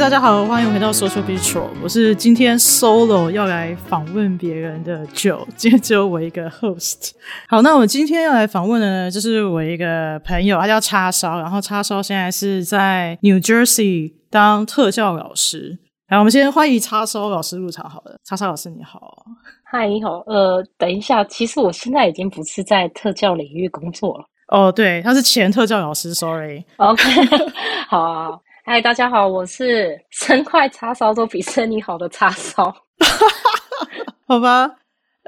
大家好，欢迎回到 Social Bistro， 我是今天 Solo 要来访问别人的 Joe， 今天只有我一个 host。 好，那我今天要来访问的呢，就是我一个朋友，他叫叉烧，然后叉烧现在是在 New Jersey 当特教老师。来，我们先欢迎叉烧老师入场好了。叉烧老师你好。嗨，你好。等一下，其实我现在已经不是在特教领域工作了。哦，对，他是前特教老师 sorry。 OK 好啊。嗨，大家好，我是生快叉烧都比生你好的叉烧。好吧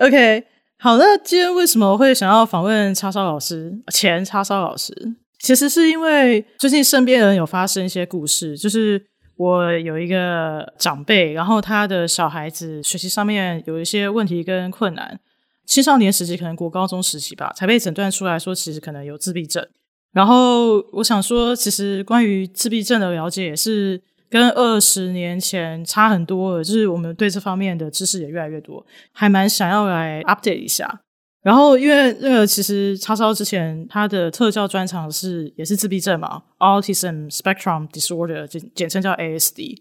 ，OK， 好，那今天为什么会想要访问叉烧老师？前叉烧老师，其实是因为最近身边人有发生一些故事，就是我有一个长辈，然后他的小孩子学习上面有一些问题跟困难，青少年时期可能国高中时期吧，才被诊断出来说其实可能有自闭症。然后我想说，其实关于自闭症的了解也是跟20年前差很多了，就是我们对这方面的知识也越来越多，还蛮想要来 update 一下。然后因为那个其实叉烧之前他的特教专长也是自闭症嘛， Autism Spectrum Disorder 简称叫 ASD。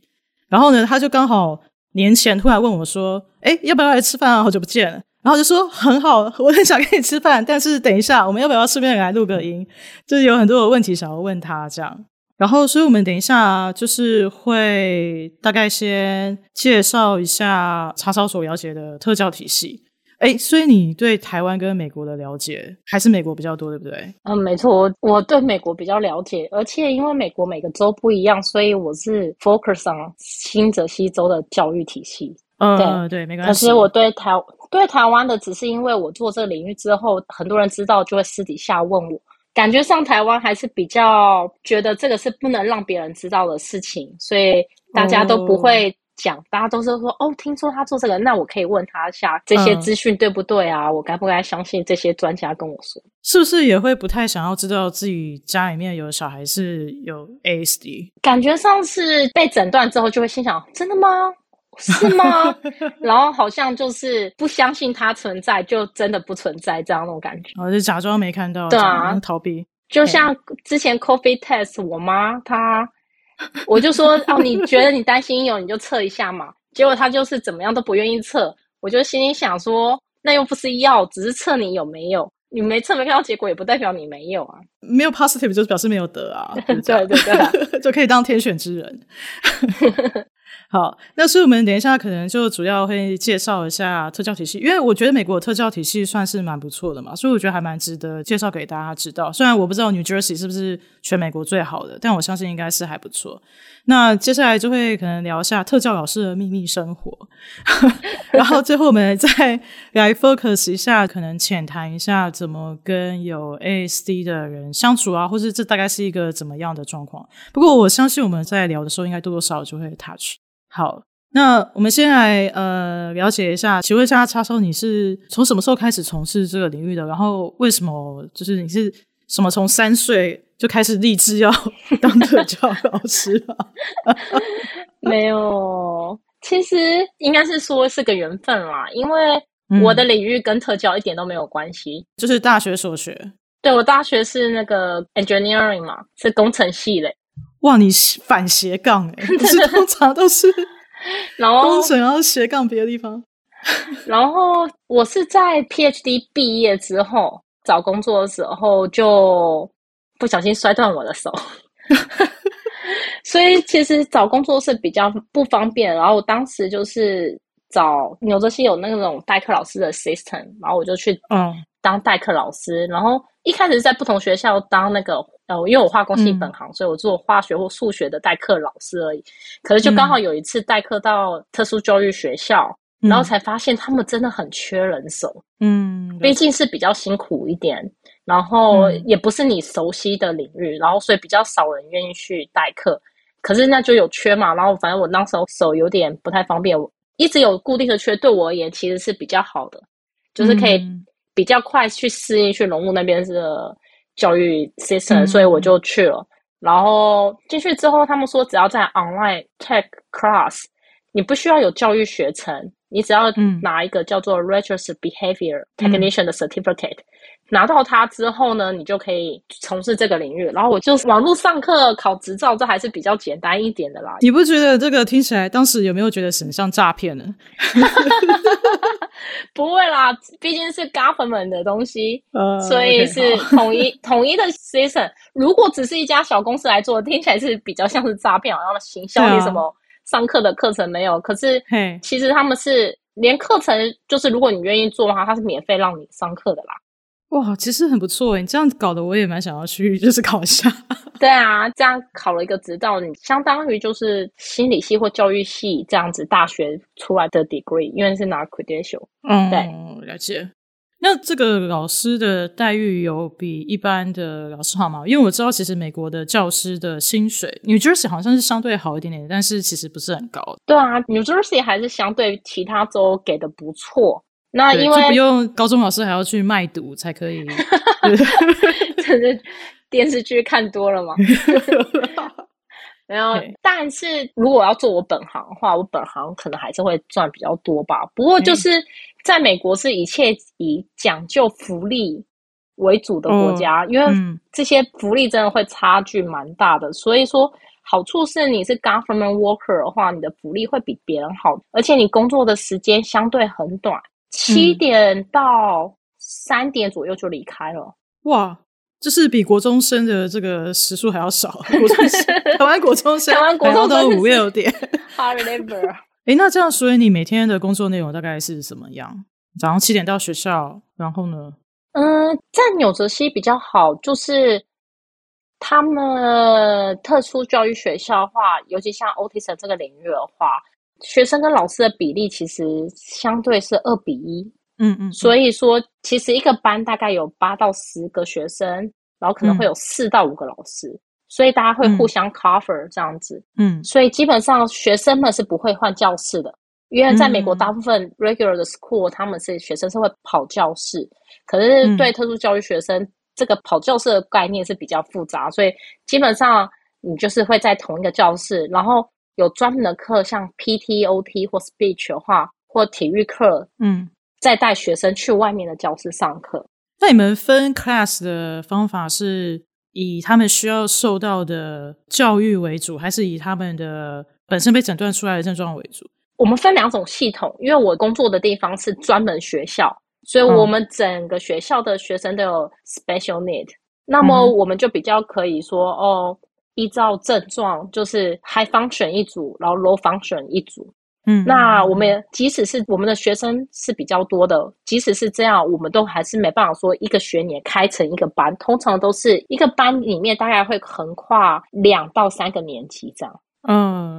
然后呢他就刚好年前突然问我说，诶，要不要来吃饭啊，好久不见了。然后就说很好，我很想跟你吃饭，但是等一下我们要不要顺便来录个音，就是有很多的问题想要问他这样。然后所以我们等一下就是会大概先介绍一下叉烧所了解的特教体系。诶，所以你对台湾跟美国的了解还是美国比较多对不对？嗯，没错，我对美国比较了解，而且因为美国每个州不一样，所以我是 focus on 新泽西州的教育体系。对，没关系。可是我对台湾的只是因为我做这个领域之后，很多人知道就会私底下问我，感觉上台湾还是比较觉得这个是不能让别人知道的事情，所以大家都不会讲，大家都是说哦，听说他做这个，那我可以问他一下这些资讯对不对啊，我该不该相信这些专家跟我说。是不是也会不太想要知道自己家里面有小孩是有 ASD？ 感觉上是被诊断之后就会心想，真的吗？是吗？然后好像就是不相信它存在，就真的不存在这样那种感觉。就假装没看到。对啊，逃避。就像之前 COVID test， 我妈她，我就说哦，你觉得你担心婴儿你就测一下嘛。结果她就是怎么样都不愿意测，我就心里想说，那又不是药，只是测你有没有。你没测没看到结果也不代表你没有啊，没有 positive 就表示没有得啊。对对对，就可以当天选之人。好，那所以我们等一下可能就主要会介绍一下特教体系，因为我觉得美国的特教体系算是蛮不错的嘛，所以我觉得还蛮值得介绍给大家知道。虽然我不知道 New Jersey 是不是全美国最好的，但我相信应该是还不错。那接下来就会可能聊一下特教老师的秘密生活，然后最后我们再来 focus 一下，可能浅谈一下怎么跟有 ASD 的人相处啊，或是这大概是一个怎么样的状况。不过我相信我们在聊的时候应该多多少少就会 touch。好，那我们先来了解一下，请问一下叉烧，你是从什么时候开始从事这个领域的？然后为什么就是你是什么从3岁就开始立志要当特教老师啊？没有，其实应该是说是个缘分啦，因为我的领域跟特教一点都没有关系。就是大学所学？对，我大学是那个 engineering 嘛，是工程系的。哇，你反斜杠欸，不是通常都是然后工程然后斜杠别的地方。然后我是在 PhD 毕业之后找工作的时候就不小心摔断我的手。所以其实找工作是比较不方便，然后我当时就是找纽泽西有那种代课老师的 assistant， 然后我就去当代课老师，然后一开始在不同学校当那个因为我化工系本行，所以我做化学或数学的代课老师而已。可是就刚好有一次代课到特殊教育学校，然后才发现他们真的很缺人手。嗯，毕竟是比较辛苦一点，然后也不是你熟悉的领域，然后所以比较少人愿意去代课。可是那就有缺嘛，然后反正我那时候手有点不太方便，我一直有固定的缺，对我而言其实是比较好的，就是可以比较快去适应去融入那边的教育 system， 所以我就去了。然后进去之后他们说只要在 online tech class 你不需要有教育学程，你只要拿一个叫做 Registered Behavior Technician 的 certificate，拿到它之后呢，你就可以从事这个领域。然后我就网络上课考执照，这还是比较简单一点的啦。你不觉得这个听起来当时有没有觉得很像诈骗呢？不会啦，毕竟是 government 的东西，所以是统一的 system。如果只是一家小公司来做，听起来是比较像是诈骗，好像行销你什么上课的课程没有，可是其实他们是连课程，就是如果你愿意做的话，它是免费让你上课的啦。哇，其实很不错耶，你这样搞得我也蛮想要去就是考一下。对啊，这样考了一个执照，你相当于就是心理系或教育系这样子大学出来的 degree， 因为是拿 credential。 对，了解。那这个老师的待遇有比一般的老师好吗？因为我知道其实美国的教师的薪水 New Jersey 好像是相对好一点点，但是其实不是很高。对啊， New Jersey 还是相对其他州给的不错。那因为就不用高中老师还要去卖毒才可以。真是电视剧看多了嘛。没有，但是如果我要做我本行的话，我本行可能还是会赚比较多吧。不过就是在美国是一切以讲究福利为主的国家，因为这些福利真的会差距蛮大的，所以说好处是你是 government worker 的话，你的福利会比别人好，而且你工作的时间相对很短，7点到3点左右就离开了。哇，这是比国中生的这个时数还要少。国中生，台湾国中生，台湾国中生到5、6点。Hard labor。那这样，所以你每天的工作内容大概是怎么样？早上7点到学校，然后呢？在纽泽西比较好，就是他们特殊教育学校的话，尤其像 Autism 这个领域的话，学生跟老师的比例其实相对是2:1，所以说其实一个班大概有8到10个学生，然后可能会有4到5个老师，所以大家会互相 cover 这样子。所以基本上学生们是不会换教室的，因为在美国大部分 regular 的 school 他们是学生是会跑教室，可是对特殊教育学生，这个跑教室的概念是比较复杂，所以基本上你就是会在同一个教室，然后有专门的课，像 PTOT 或 speech 的话，或体育课，再带学生去外面的教室上课。那你们分 class 的方法是以他们需要受到的教育为主，还是以他们的本身被诊断出来的症状为主？我们分2种系统，因为我工作的地方是专门学校，所以我们整个学校的学生都有 special need，那么我们就比较可以说依照症状就是 high function 一组，然后 low function 一组。那我们即使是我们的学生是比较多的，即使是这样，我们都还是没办法说一个学年开成一个班，通常都是一个班里面大概会横跨2到3个年级这样。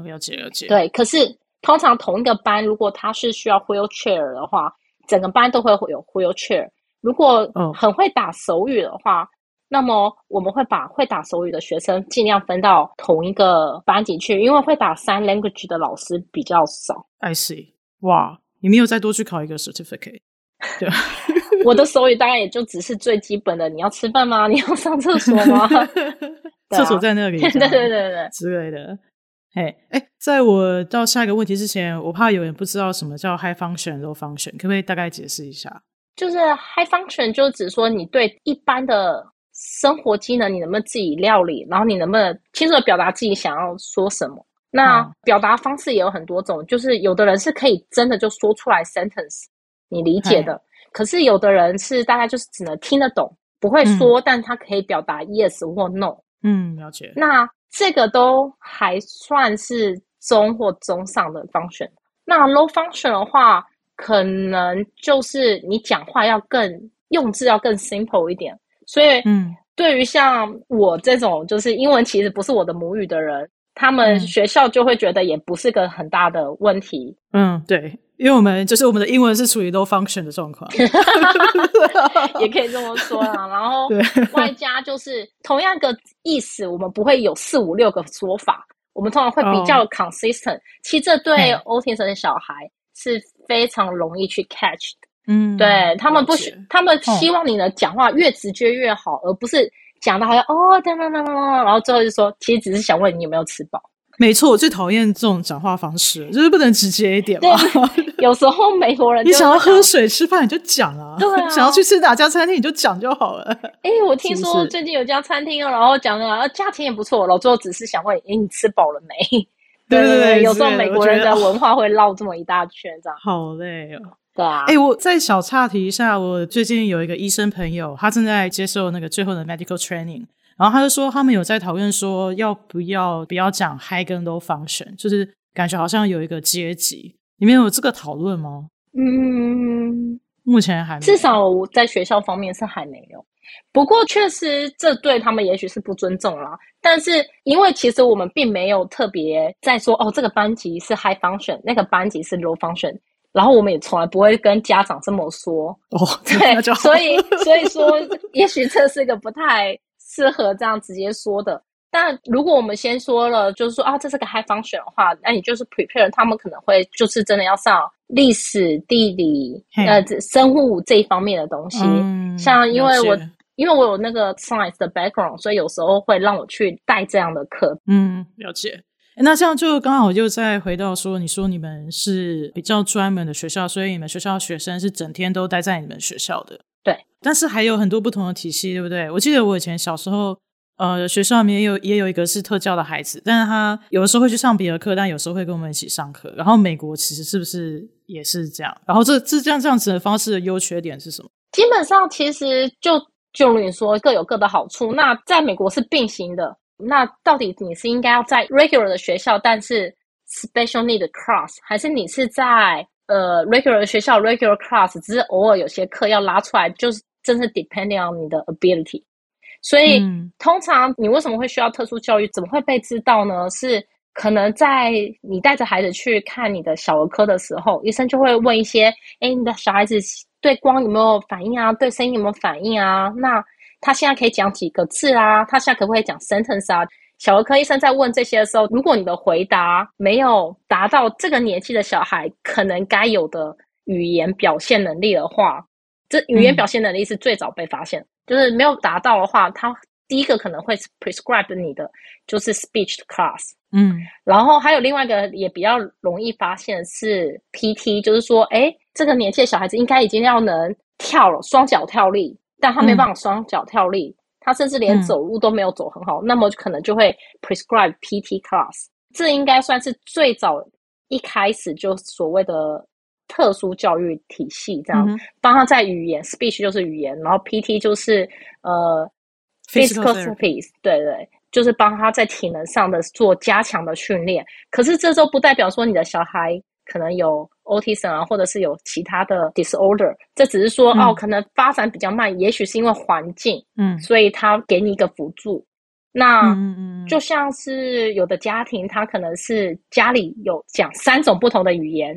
了解了解。对，可是通常同一个班，如果他是需要 wheelchair 的话，整个班都会有 wheelchair。如果很会打手语的话，那么我们会把会打手语的学生尽量分到同一个班级去，因为会打sign language 的老师比较少。I see。 哇，你没有再多去考一个 certificate？ 对。我的手语大概也就只是最基本的，你要吃饭吗？你要上厕所吗？厕所在那里。对之类的。在我到下一个问题之前，我怕有人不知道什么叫 high function low function， 可不可以大概解释一下？就是 high function 就只说你对一般的生活机能你能不能自己料理，然后你能不能清楚地表达自己想要说什么。那表达方式也有很多种，就是有的人是可以真的就说出来 sentence 你理解的，可是有的人是大概就是只能听得懂不会说，但他可以表达 yes 或 no。 了解。那这个都还算是中或中上的 function。 那 low function 的话，可能就是你讲话要更用字要更 simple 一点，所以对于像我这种就是英文其实不是我的母语的人，他们学校就会觉得也不是个很大的问题。对，因为我们就是我们的英文是属于 low function 的状况。也可以这么说啦。然后外加就是同样个意思我们不会有4、5、6个说法，我们通常会比较 consistent。其实这对 Autism 的小孩是非常容易去 catch 的。对，他们希望你的讲话越直接越好，而不是讲到好像然后最后就说其实只是想问你有没有吃饱。没错，我最讨厌这种讲话方式，就是不能直接一点嘛。有时候美国人就你想要喝水吃饭你就讲啊，对啊，想要去吃哪家餐厅你就讲就好了。我听说最近有家餐厅然后讲了价钱也不错，老周只是想问你吃饱了没。对对 对，有时候美国人的文化会绕这么一大圈这样。好累哦。对啊。我再小岔题一下，我最近有一个医生朋友，他正在接受那个最后的 medical training， 然后他就说他们有在讨论说要不要讲 high 跟 low function， 就是感觉好像有一个阶级。你们有这个讨论吗？嗯，目前还没有，至少我在学校方面是还没有。不过确实这对他们也许是不尊重啦，但是因为其实我们并没有特别在说这个班级是 high function， 那个班级是 low function， 然后我们也从来不会跟家长这么说对，所以说也许这是一个不太适合这样直接说的。但如果我们先说了就是说这是个 high function 的话，那你就是 prepare 他们可能会就是真的要上历史地理生物这一方面的东西，像因为我有那个 science 的 background， 所以有时候会让我去带这样的课。了解。那这样就刚好又再回到说，你说你们是比较专门的学校，所以你们学校学生是整天都待在你们学校的。对。但是还有很多不同的体系，对不对？我记得我以前小时候学校里面也有一个是特教的孩子，但是他有的时候会去上别的课，但有时候会跟我们一起上课。然后美国其实是不是也是这样？然后这样子的方式的优缺点是什么？基本上其实就如你说各有各的好处。那在美国是并行的，那到底你是应该要在 regular 的学校但是 special need class， 还是你是在regular 的学校 regular class， 只是偶尔有些课要拉出来，就是真是 depending on 你的 ability。 所以通常你为什么会需要特殊教育怎么会被知道呢？是可能在你带着孩子去看你的小儿科的时候，医生就会问一些你的小孩子对光有没有反应啊，对声音有没有反应啊，那他现在可以讲几个字啊，他现在可不可以讲 sentence 啊。小儿科医生在问这些的时候，如果你的回答没有达到这个年纪的小孩可能该有的语言表现能力的话，这语言表现能力是最早被发现就是没有达到的话，他第一个可能会 prescribe 你的就是 speech class。然后还有另外一个也比较容易发现是 PT， 就是说这个年纪的小孩子应该已经要能跳了，双脚跳力，但他没办法双脚跳力，他甚至连走路都没有走很好，那么可能就会 prescribe PT class。 这应该算是最早一开始就所谓的特殊教育体系这样，帮他在语言 speech 就是语言，然后 PT 就是physical therapy， 对对，就是帮他在体能上的做加强的训练。可是这都不代表说你的小孩可能有 autism 啊，或者是有其他的 disorder， 这只是说可能发展比较慢，也许是因为环境所以他给你一个辅助。那就像是有的家庭他可能是家里有讲3种不同的语言。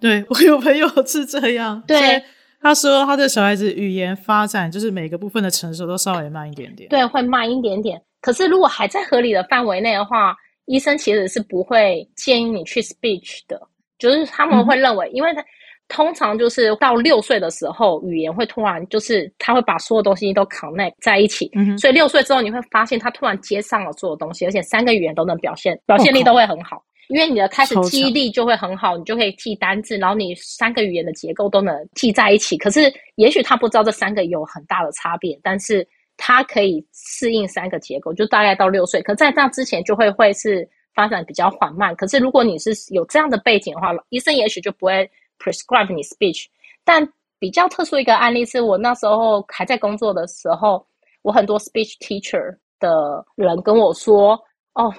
对，我有朋友是这样。对，他说他的小孩子语言发展就是每个部分的成熟都稍微慢一点点。对，会慢一点点。可是如果还在合理的范围内的话，医生其实是不会建议你去 speech 的，就是他们会认为因为他通常就是到6岁的时候语言会突然就是他会把所有东西都 connect 在一起，所以6岁之后你会发现他突然接上了所有东西，而且3个语言都能表现力都会很好，因为你的开始记忆力就会很好，你就可以记单字，然后你3个语言的结构都能记在一起。可是也许他不知道这3个有很大的差别，但是他可以适应3个结构，就大概到6岁。可在那之前就会是发展比较缓慢。可是如果你是有这样的背景的话，医生也许就不会 prescribe 你 speech。 但比较特殊一个案例是我那时候还在工作的时候，我很多 speech teacher 的人跟我说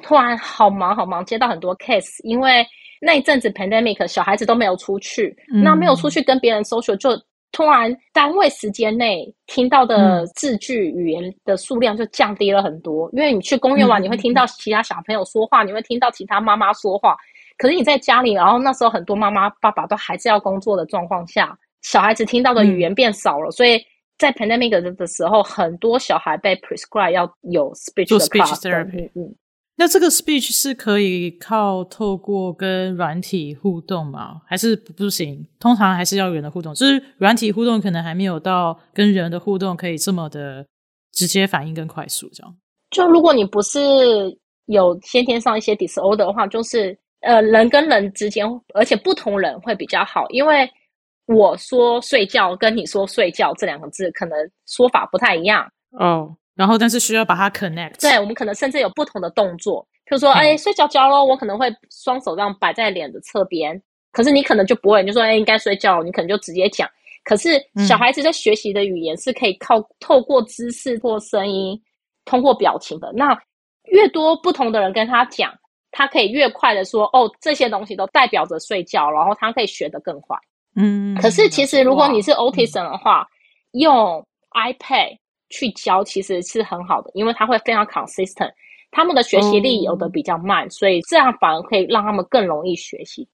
突然好忙好忙，接到很多 case， 因为那一阵子 pandemic 小孩子都没有出去，那没有出去跟别人 social， 就突然单位时间内听到的字句语言的数量就降低了很多。因为你去公园玩你会听到其他小朋友说话，你会听到其他妈妈说话，可是你在家里，然后那时候很多妈妈爸爸都还是要工作的状况下，小孩子听到的语言变少了，所以在 pandemic 的时候很多小孩被 prescribe 要有 speech 的 class， therapy。那这个 speech 是可以靠透过跟软体互动吗？还是不行？通常还是要人的互动，就是软体互动可能还没有到跟人的互动可以这么的直接反应跟快速这样。就如果你不是有先天上一些 disorder 的话，就是人跟人之间，而且不同人会比较好，因为我说睡觉跟你说睡觉这两个字可能说法不太一样哦，然后但是需要把它 connect， 对，我们可能甚至有不同的动作，譬如说哎、睡觉觉咯，我可能会双手这样摆在脸的侧边，可是你可能就不会，你就说哎，应该睡觉，你可能就直接讲。可是小孩子在学习的语言是可以透过姿势或声音通过表情的，那越多不同的人跟他讲，他可以越快的说哦，这些东西都代表着睡觉，然后他可以学得更快。可是其实如果你是 autism 的话，用 iPad 去教其实是很好的，因为他会非常 consistent， 他们的学习力有的比较慢，所以这样反而可以让他们更容易学习。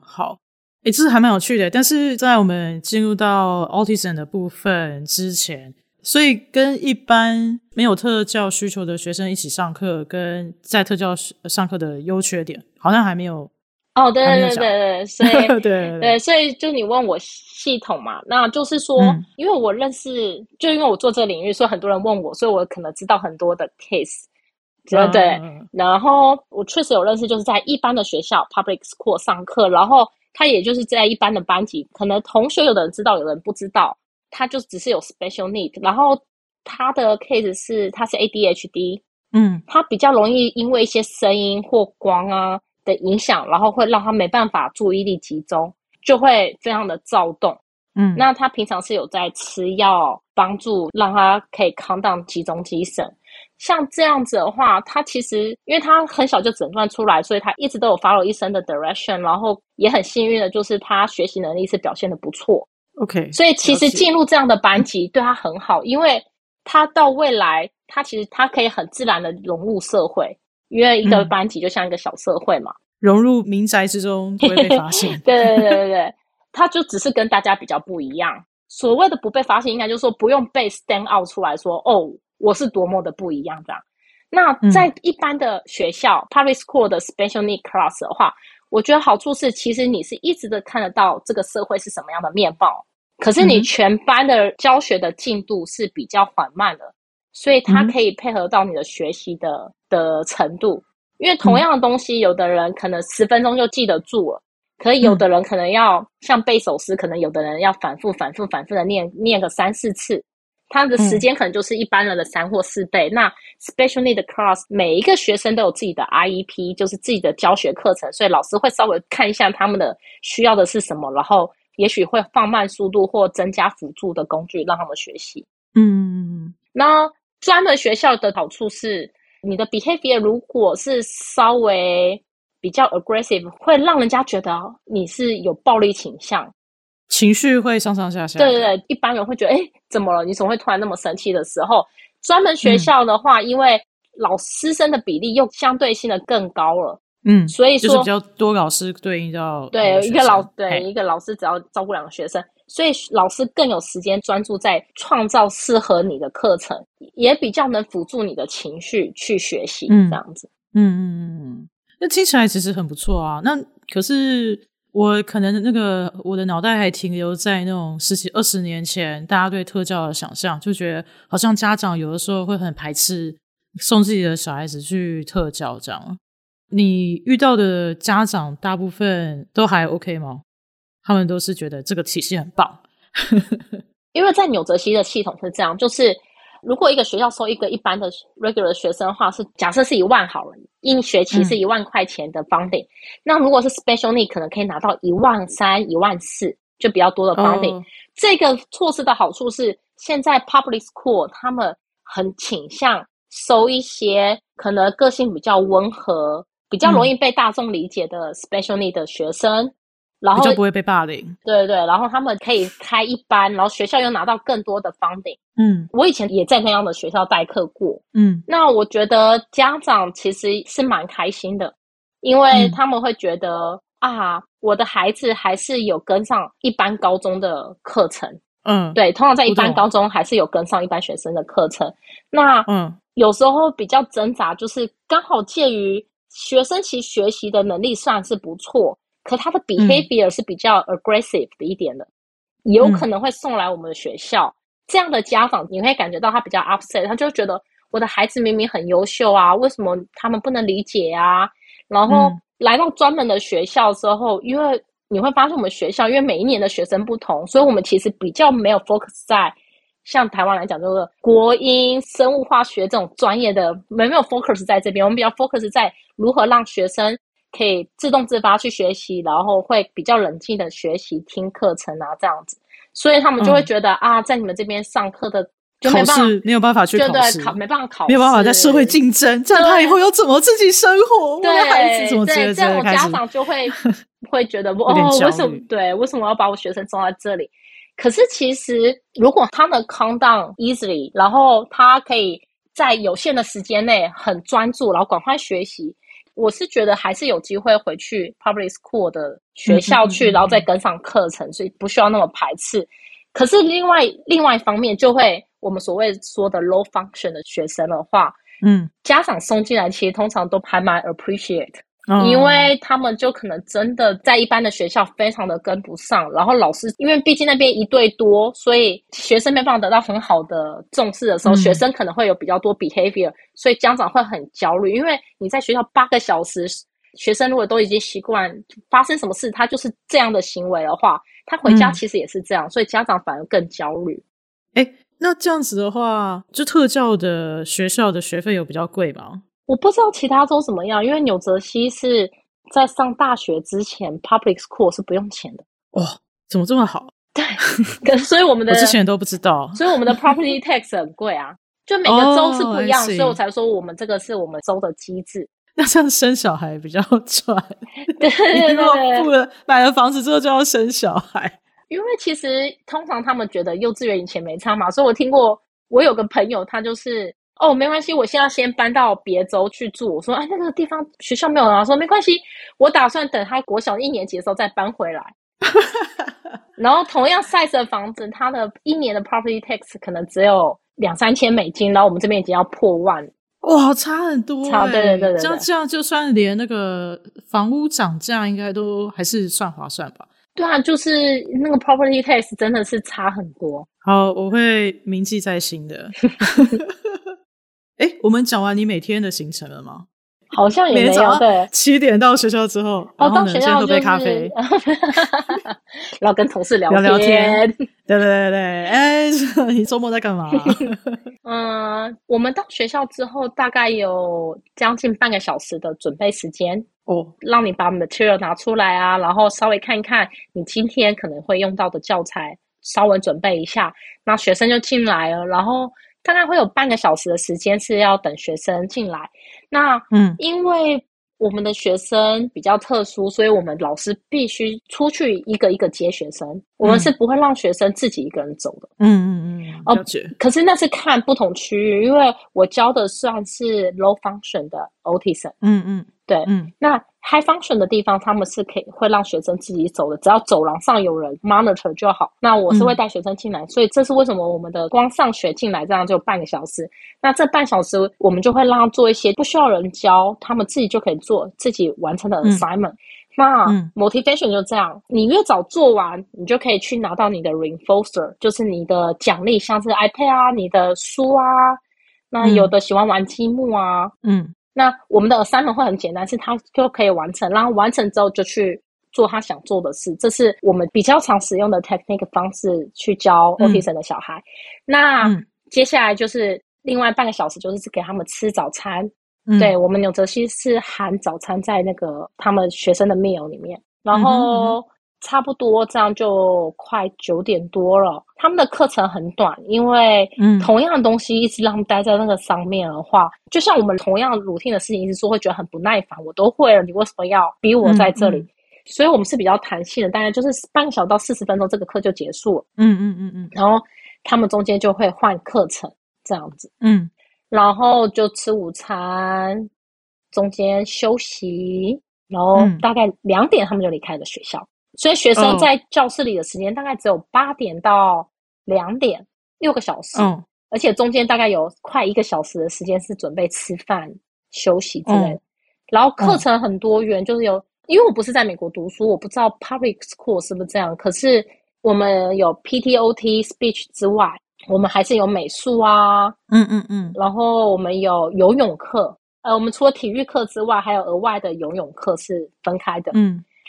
好，这是还蛮有趣的。但是在我们进入到 autism 的部分之前，所以跟一般没有特教需求的学生一起上课跟在特教上课的优缺点好像还没有哦，对对对对，所以对对对，所以就你问我系统嘛，那就是说，因为我认识，就因为我做这个领域，所以很多人问我，所以我可能知道很多的 case， 对。然后我确实有认识，就是在一般的学校 public school 上课，然后他也就是在一般的班级，可能同学有的人知道，有的人不知道，他就只是有 special need， 然后他的 case 是他是 ADHD， 他比较容易因为一些声音或光啊的影响，然后会让他没办法注意力集中，就会非常的躁动。那他平常是有在吃药帮助让他可以 calm down 集中精神。像这样子的话，他其实因为他很小就诊断出来，所以他一直都有 follow 医生的 direction， 然后也很幸运的就是他学习能力是表现的不错。OK， 所以其实进入这样的班级对他很好，因为他到未来他其实他可以很自然的融入社会。因为一个班级就像一个小社会嘛，融入民宅之中不会被发现。对对对对对，他就只是跟大家比较不一样。所谓的不被发现，应该就是说不用被 stand out 出来说哦，我是多么的不一样这样。那在一般的学校 public school 的 special need class 的话，我觉得好处是，其实你是一直的看得到这个社会是什么样的面貌，可是你全班的教学的进度是比较缓慢的。所以它可以配合到你的学习的程度，因为同样的东西，有的人可能10分钟就记得住了，可是有的人可能要像背首诗，可能有的人要反复的念个3-4次，他的时间可能就是一般人的3或4倍。那 special need class 每一个学生都有自己的 IEP， 就是自己的教学课程，所以老师会稍微看一下他们的需要的是什么，然后也许会放慢速度或增加辅助的工具让他们学习。那专门学校的好处是，你的 behavior 如果是稍微比较 aggressive， 会让人家觉得你是有暴力倾向，情绪会上上下下。对对对，一般人会觉得怎么了，你怎么会突然那么生气的时候，专门学校的话，因为老师生的比例又相对性的更高了，所以说就是比较多老师对应到一个老师只要照顾2个学生，所以老师更有时间专注在创造适合你的课程，也比较能辅助你的情绪去学习这样子。那听起来其实很不错啊。那可是我可能我的脑袋还停留在那种10几20年前大家对特教的想象，就觉得好像家长有的时候会很排斥送自己的小孩子去特教这样。你遇到的家长大部分都还 OK 吗？他们都是觉得这个体系很棒。因为在纽泽西的系统是这样，就是如果一个学校收一个一般的 regular 学生的话，是假设是1万好了，一学期是1万块钱的 funding，那如果是 special need 可能可以拿到13000、14000，就比较多的 funding。这个措施的好处是，现在 public school 他们很倾向收一些可能个性比较温和、比较容易被大众理解的 special need 的学生，然后比较不会被霸凌。对对，然后他们可以开一班，然后学校又拿到更多的 funding。我以前也在那样的学校代课过。那我觉得家长其实是蛮开心的，因为他们会觉得我的孩子还是有跟上一般高中的课程。对，通常在一般高中还是有跟上一般学生的课程。那有时候比较挣扎，就是刚好介于学生其学习的能力算是不错，可他的 behavior 是比较 aggressive 的一点的，有可能会送来我们的学校。这样的家长你会感觉到他比较 upset， 他就会觉得我的孩子明明很优秀啊，为什么他们不能理解啊？然后来到专门的学校之后，因为你会发现我们学校因为每一年的学生不同，所以我们其实比较没有 focus 在像台湾来讲就是国英生物化学这种专业的，没有 focus 在这边，我们比较 focus 在如何让学生可以自动自发去学习，然后会比较冷静的学习听课程啊这样子，所以他们就会觉得、啊在你们这边上课的就没办法考试，没有办法去考试，没办法考试，没有办法在社会竞争，这样他以后要怎么自己生活，我的孩子怎么觉得这样，我家长就会觉得哦，为什么要把我学生送在这里？可是其实如果他能 calm down easily， 然后他可以在有限的时间内很专注，然后赶快学习，我是觉得还是有机会回去 public school 的学校去，然后再跟上课程，所以不需要那么排斥。可是另外一方面，就会我们所谓说的 low function 的学生的话，家长送进来其实通常都还蛮 appreciate， 因为他们就可能真的在一般的学校非常的跟不上，然后老师因为毕竟那边一对多，所以学生没办法得到很好的重视的时候，学生可能会有比较多 behavior， 所以家长会很焦虑，因为你在学校8个小时，学生如果都已经习惯发生什么事他就是这样的行为的话，他回家其实也是这样，所以家长反而更焦虑。那这样子的话，就特教的学校的学费有比较贵吗？我不知道其他州怎么样，因为纽泽西是在上大学之前 public school 是不用钱的。哇、哦，怎么这么好？对，所以我们的我之前都不知道，所以我们的 property tax 很贵啊，就每个州是不一样，所以我才说我们这个是我们州的机制。那这样生小孩比较赚，对，如果付了买了房子之后就要生小孩，因为其实通常他们觉得幼稚园以前没差嘛，所以我听过我有个朋友他就是哦没关系，我现在先搬到别州去住，我说哎那个地方学校没有人，说没关系，我打算等他国小1年级的时候再搬回来。然后同样 size 的房子，他的1年的 property tax 可能只有2-3千美金，然后我们这边已经要破万。哇，差很多、欸、差对，这样就算连那个房屋涨价应该都还是算划算吧。对啊，就是那个 property tax 真的是差很多。好，我会铭记在心的。我们讲完你每天的行程了吗？好像也没有。每天早上7点到学校之后，然后呢先喝杯咖啡，然后跟同事聊聊天。对，你周末在干嘛？我们到学校之后大概有将近半个小时的准备时间哦，让你把 material 拿出来啊，然后稍微看一看你今天可能会用到的教材，稍微准备一下，那学生就进来了，然后大概会有半个小时的时间是要等学生进来。那因为我们的学生比较特殊，所以我们老师必须出去一个一个接学生，我们是不会让学生自己一个人走的。了解。可是那是看不同区域，因为我教的算是 low function 的 autism。对。那 high function 的地方他们是可以会让学生自己走的，只要走廊上有人 monitor 就好。那我是会带学生进来，所以这是为什么我们的光上学进来这样就半个小时，那这半小时我们就会让他做一些不需要人教，他们自己就可以做自己完成的 assignment。那 motivation 就这样，你越早做完你就可以去拿到你的 reinforcer， 就是你的奖励，像是 iPad 啊，你的书啊，那有的喜欢玩积木啊。那我们的 assignment 会很简单，是他就可以完成，然后完成之后就去做他想做的事，这是我们比较常使用的 technique 方式去教 autism 的小孩。那接下来就是另外半个小时，就是给他们吃早餐。对，我们纽泽西是含早餐在那个他们学生的 meal 里面，然后差不多这样就快9点多了。他们的课程很短，因为同样的东西一直让他们待在那个上面的话，就像我们同样 routine 的事情一直做，会觉得很不耐烦，我都会了，你为什么要逼我在这里？所以我们是比较弹性的，大概就是半个小时到40分钟这个课就结束了。然后他们中间就会换课程这样子。然后就吃午餐，中间休息，然后大概2点他们就离开了学校，所以学生在教室里的时间大概只有8点到2点，6个小时，而且中间大概有快1个小时的时间是准备吃饭休息之类的。然后课程很多元，就是有，因为我不是在美国读书，我不知道 public school 是不是这样，可是我们有 PTOT speech 之外，我们还是有美术啊，然后我们有游泳课，我们除了体育课之外，还有额外的游泳课是分开的，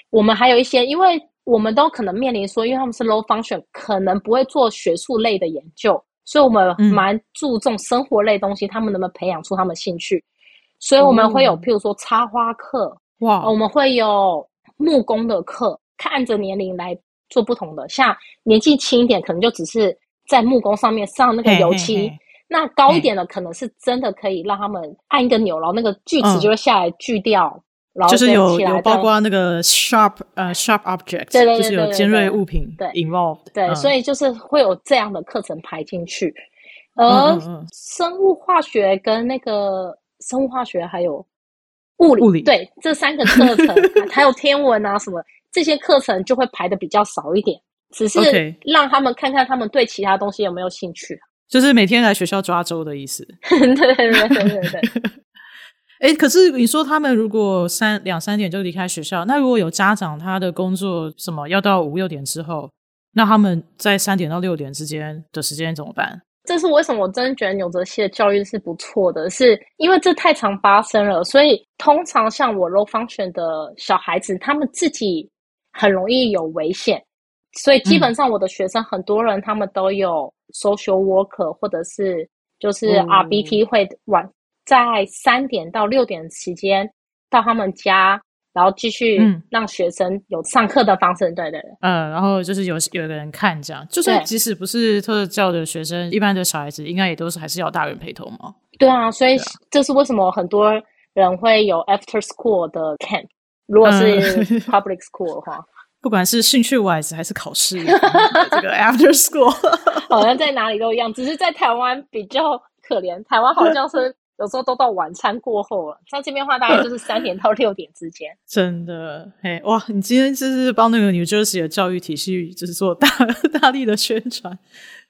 我们还有一些，因为我们都可能面临说，因为他们是 low function， 可能不会做学术类的研究，所以我们蛮注重生活类东西，他们能不能培养出他们兴趣，所以我们会有譬如说插花课，我们会有木工的课，看着年龄来做不同的，像年纪轻一点可能就只是在木工上面上那个油漆，那高一点的可能是真的可以让他们按一个钮，然后那个锯子就会下来锯掉，然后就起来就是有包括那个 sharp object， 对对对对对对，就是有尖锐物品 involved， 对，所以就是会有这样的课程排进去。而生物化学跟那个生物化学还有物理，对，这三个课程还有天文啊什么，这些课程就会排的比较少一点，只是让他们看看他们对其他东西有没有兴趣，就是每天来学校抓周的意思。对对对对对欸，可是你说他们如果两三点就离开学校，那如果有家长他的工作什么要到5-6点之后，那他们在3点到6点之间的时间怎么办？这是为什么我真的觉得纽泽西的教育是不错的，是因为这太常发生了，所以通常像我 low function 的小孩子他们自己很容易有危险，所以基本上我的学生很多人他们都有 social worker 或者是就是 RBT 会晚在3点到6点期间到他们家，然后继续让学生有上课的方式，对对对，然后就是有个人看这样，就算即使不是特教的学生，一般的小孩子应该也都是还是要大人陪同嘛。对啊，所以这是为什么很多人会有 after school 的 camp， 如果是 public school 的话，不管是兴趣 wise 还是考试这个 after school 好像在哪里都一样，只是在台湾比较可怜，台湾好像是有时候都到晚餐过后了，像这边的话大概就是3点到6点之间。真的，嘿，哇！你今天就是帮那个 New Jersey 的教育体系就是做大力的宣传。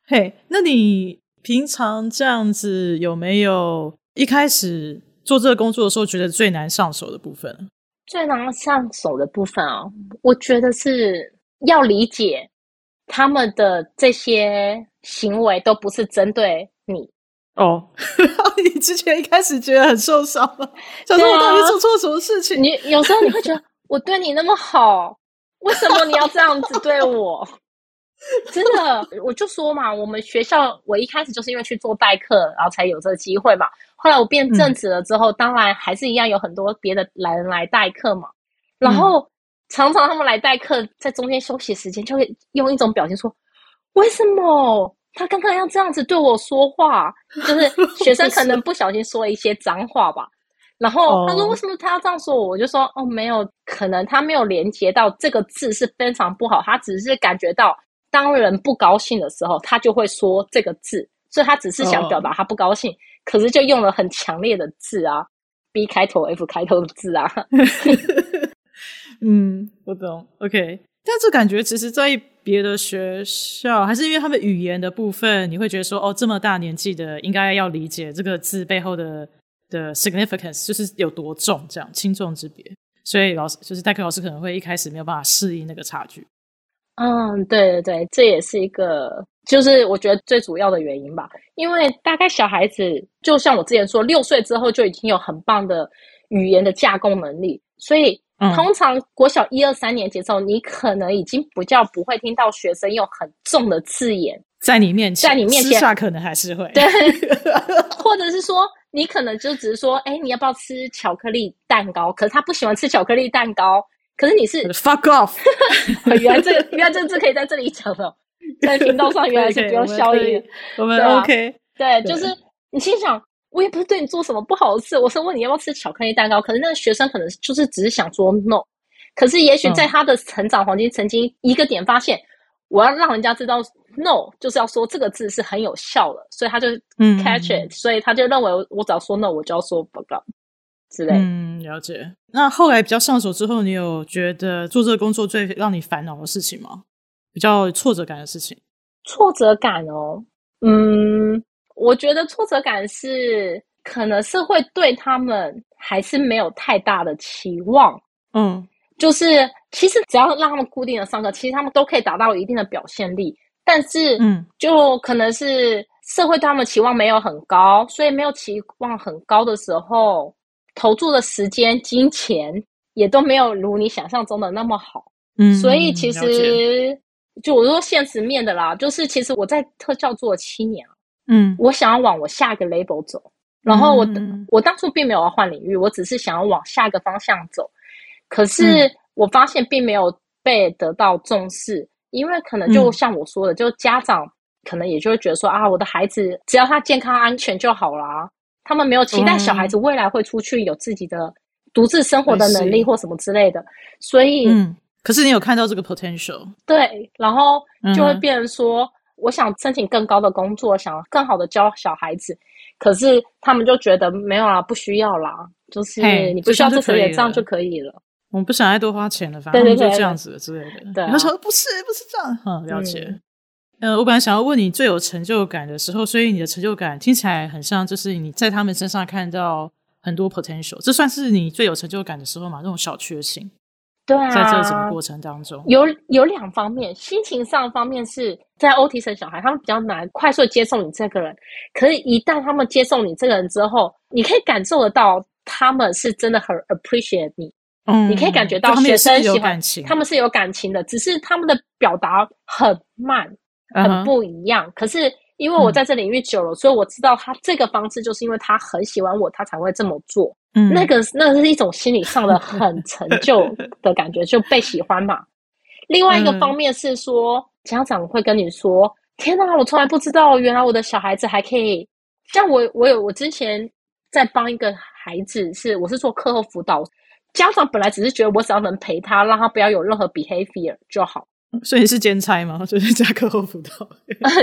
嘿，那你平常这样子有没有一开始做这个工作的时候觉得最难上手的部分？最难上手的部分啊，我觉得是要理解他们的这些行为都不是针对你。哦，你之前一开始觉得很受伤吗？想说我到底做错什么事情？你有时候你会觉得我对你那么好，为什么你要这样子对我？真的，我就说嘛，我们学校我一开始就是因为去做代课，然后才有这个机会嘛。后来我变正职了之后，当然还是一样有很多别的人来代课嘛。然后常常他们来代课，在中间休息时间就会用一种表情说：“为什么？”他刚刚要这样子对我说话，就是学生可能不小心说一些脏话吧。然后他说为什么他要这样说我？我就说哦，没有，可能他没有连接到这个字是非常不好，他只是感觉到当人不高兴的时候，他就会说这个字，所以他只是想表达他不高兴，可是就用了很强烈的字啊 ，B 开头、F 开头的字啊。我懂。OK， 但这感觉其实在别的学校还是因为他们语言的部分你会觉得说哦，这么大年纪的应该要理解这个字背后的 significance 就是有多重，这样轻重之别，所以老师就是代课老师可能会一开始没有办法适应那个差距。对对对，这也是一个就是我觉得最主要的原因吧，因为大概小孩子就像我之前说6岁之后就已经有很棒的语言的架构能力，所以通常国小1、2、3年级的时候，你可能已经比较不会听到学生用很重的字眼在你面前，私下可能还是会对，或者是说你可能就只是说，哎，你要不要吃巧克力蛋糕？可是他不喜欢吃巧克力蛋糕，可是你是 fuck off， 原来这个字可以在这里讲的，在频道上原来是不用消音，我们 OK， 对，就是你心想。我也不是对你做什么不好的事，我是问你要不要吃巧克力蛋糕，可是那个学生可能就是只是想说 no， 可是也许在他的成长环境曾经一个点发现，我要让人家知道 no 就是要说这个字是很有效的，所以他就 catch it， 所以他就认为我只要说 no 我就要说不告之类。了解。那后来比较上手之后，你有觉得做这个工作最让你烦恼的事情吗？比较挫折感的事情？挫折感哦，我觉得挫折感是可能是会对他们还是没有太大的期望，就是其实只要让他们固定的上课，其实他们都可以达到一定的表现力，但是就可能是社会对他们期望没有很高，所以没有期望很高的时候，投注的时间金钱也都没有如你想象中的那么好。所以其实就我说现实面的啦，就是其实我在特教做了7年，我想要往我下一个 label 走，然后我当初并没有要换领域，我只是想要往下一个方向走，可是我发现并没有被得到重视，因为可能就像我说的，就家长可能也就会觉得说啊，我的孩子只要他健康安全就好啦，他们没有期待小孩子未来会出去有自己的独自生活的能力或什么之类的，所以可是你有看到这个 potential， 对，然后就会变成说我想申请更高的工作，想更好的教小孩子，可是他们就觉得没有啦，不需要啦，就是你不需要这个也这样就可以了，我们不想再多花钱了，反正就这样子了之类的。对，他说不是这样，了解。我本来想要问你最有成就感的时候，所以你的成就感听起来很像就是你在他们身上看到很多 potential， 这算是你最有成就感的时候嘛？这种小确幸。对啊，在这整个过程当中有2方面，心情上方面是在 Autism 小孩他们比较难快速接受你这个人，可是一旦他们接受你这个人之后，你可以感受得到他们是真的很 appreciate 你，你可以感觉到学生喜欢他们是有感情的，只是他们的表达很慢，很不一样，可是因为我在这领域久了，所以我知道他这个方式就是因为他很喜欢我他才会这么做，那个是一种心理上的很成就的感觉，就被喜欢嘛。另外一个方面是说，家长会跟你说天哪，我从来不知道原来我的小孩子还可以像我之前在帮一个孩子，我是做课后辅导，家长本来只是觉得我只要能陪他让他不要有任何 behavior 就好，所以你是兼差吗？就是加课后辅导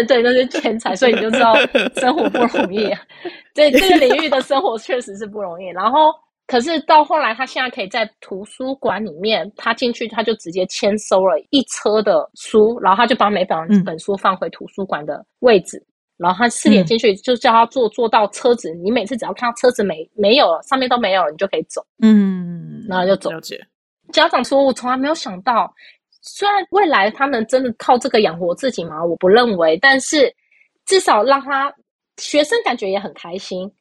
对，那是兼差，所以你就知道生活不容易对，这个领域的生活确实是不容易。然后可是到后来他现在可以在图书馆里面，他进去他就直接签收了一车的书，然后他就把每本书放回图书馆的位置，然后他4点进去就叫他坐到车子，你每次只要看到车子没有了，上面都没有了，你就可以走，然后就走。了解。家长说我从来没有想到，虽然未来他能真的靠这个养活自己吗？我不认为，但是至少让他学生感觉也很开心，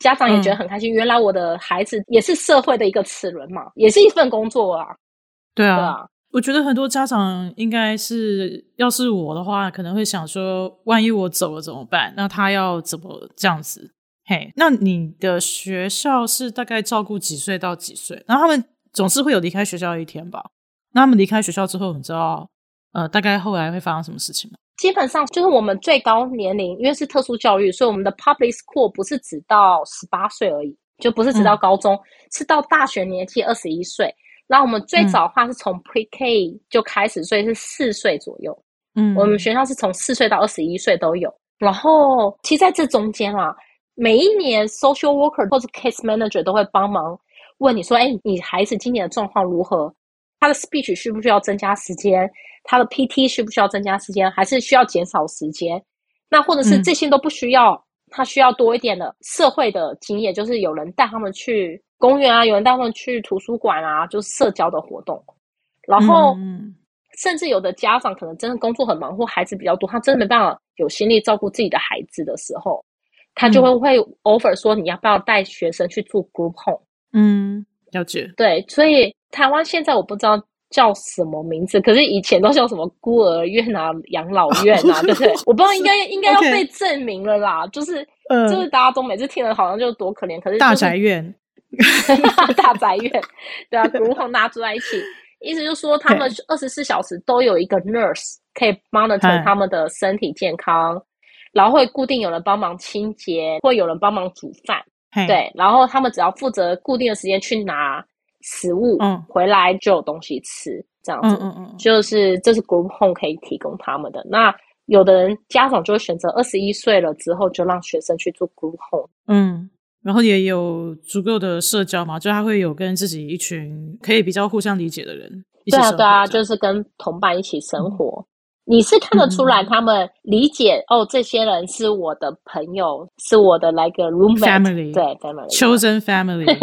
家长也觉得很开心，原来我的孩子也是社会的一个齿轮嘛，也是一份工作啊。对啊，对啊，我觉得很多家长应该是，要是我的话可能会想说万一我走了怎么办，那他要怎么这样子。嘿，那你的学校是大概照顾几岁到几岁？然后他们总是会有离开学校一天吧？那他们离开学校之后，你知道大概后来会发生什么事情吗？基本上就是我们最高年龄，因为是特殊教育，所以我们的 public school 不是只到18岁而已，就不是只到高中，是到大学年纪21岁。那我们最早的话是从 pre-K 就开始，所以是4岁左右。我们学校是从4岁到21岁都有。然后其实在这中间啦，每一年 social worker 或是 case manager 都会帮忙问你说，你孩子今年的状况如何？他的 speech 需不需要增加时间？他的 PT 需不需要增加时间？还是需要减少时间？那或者是这些都不需要，他需要多一点的社会的经验，就是有人带他们去公园啊，有人带他们去图书馆啊，就是社交的活动。然后甚至有的家长可能真的工作很忙或孩子比较多，他真的没办法有心力照顾自己的孩子的时候，他就会 offer 说你要不要带学生去住 group home。了解。对，所以台湾现在我不知道叫什么名字，可是以前都叫什么孤儿院啊、养老院啊，对不对？我不知道，应该要被证明了啦。就是大家都每次听了好像就多可怜，可是、就是、大宅院，大宅院，对啊，如何拿住在一起？意思就是说他们24小时都有一个 nurse 可以 monitor 他们的身体健康，然后会固定有人帮忙清洁，会有人帮忙煮饭，对，然后他们只要负责固定的时间去拿食物回来就有东西吃，这样子就是这是 group home 可以提供他们的。那有的人家长就会选择21岁了之后就让学生去做 group home， 然后也有足够的社交嘛，就他会有跟自己一群可以比较互相理解的人一起生活。对啊，就是跟同伴一起生活，你是看得出来他们理解这些人是我的朋友，是我的like a roommate family， 对 family chosen family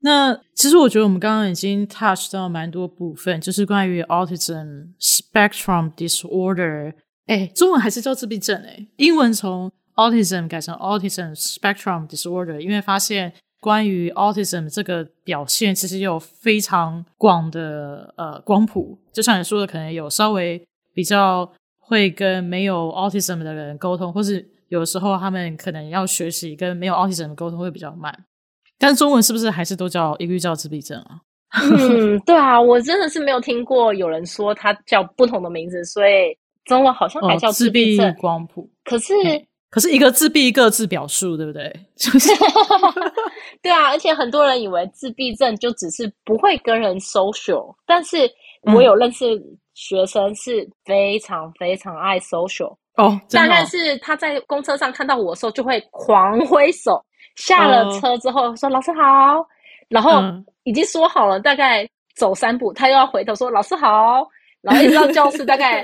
那其实我觉得我们刚刚已经 touch 到蛮多部分，就是关于 Autism Spectrum Disorder 中文还是叫自闭症英文从 autism 改成 autism spectrum disorder， 因为发现关于 autism 这个表现其实有非常广的光谱，就像你说的可能有稍微比较会跟没有 autism 的人沟通，或是有时候他们可能要学习跟没有 autism 的沟通会比较慢，但中文是不是还是都叫一律叫自闭症啊？对啊，我真的是没有听过有人说他叫不同的名字，所以中文好像还叫自闭症、光谱。可是一个自闭一个自表述，对不对？对啊，而且很多人以为自闭症就只是不会跟人 social， 但是我有认识学生是非常非常爱 social， 大概是他在公车上看到我的时候就会狂挥手，下了车之后说老师好，然后已经说好了大概走3步他又要回头说老师好，然后一直到教室大概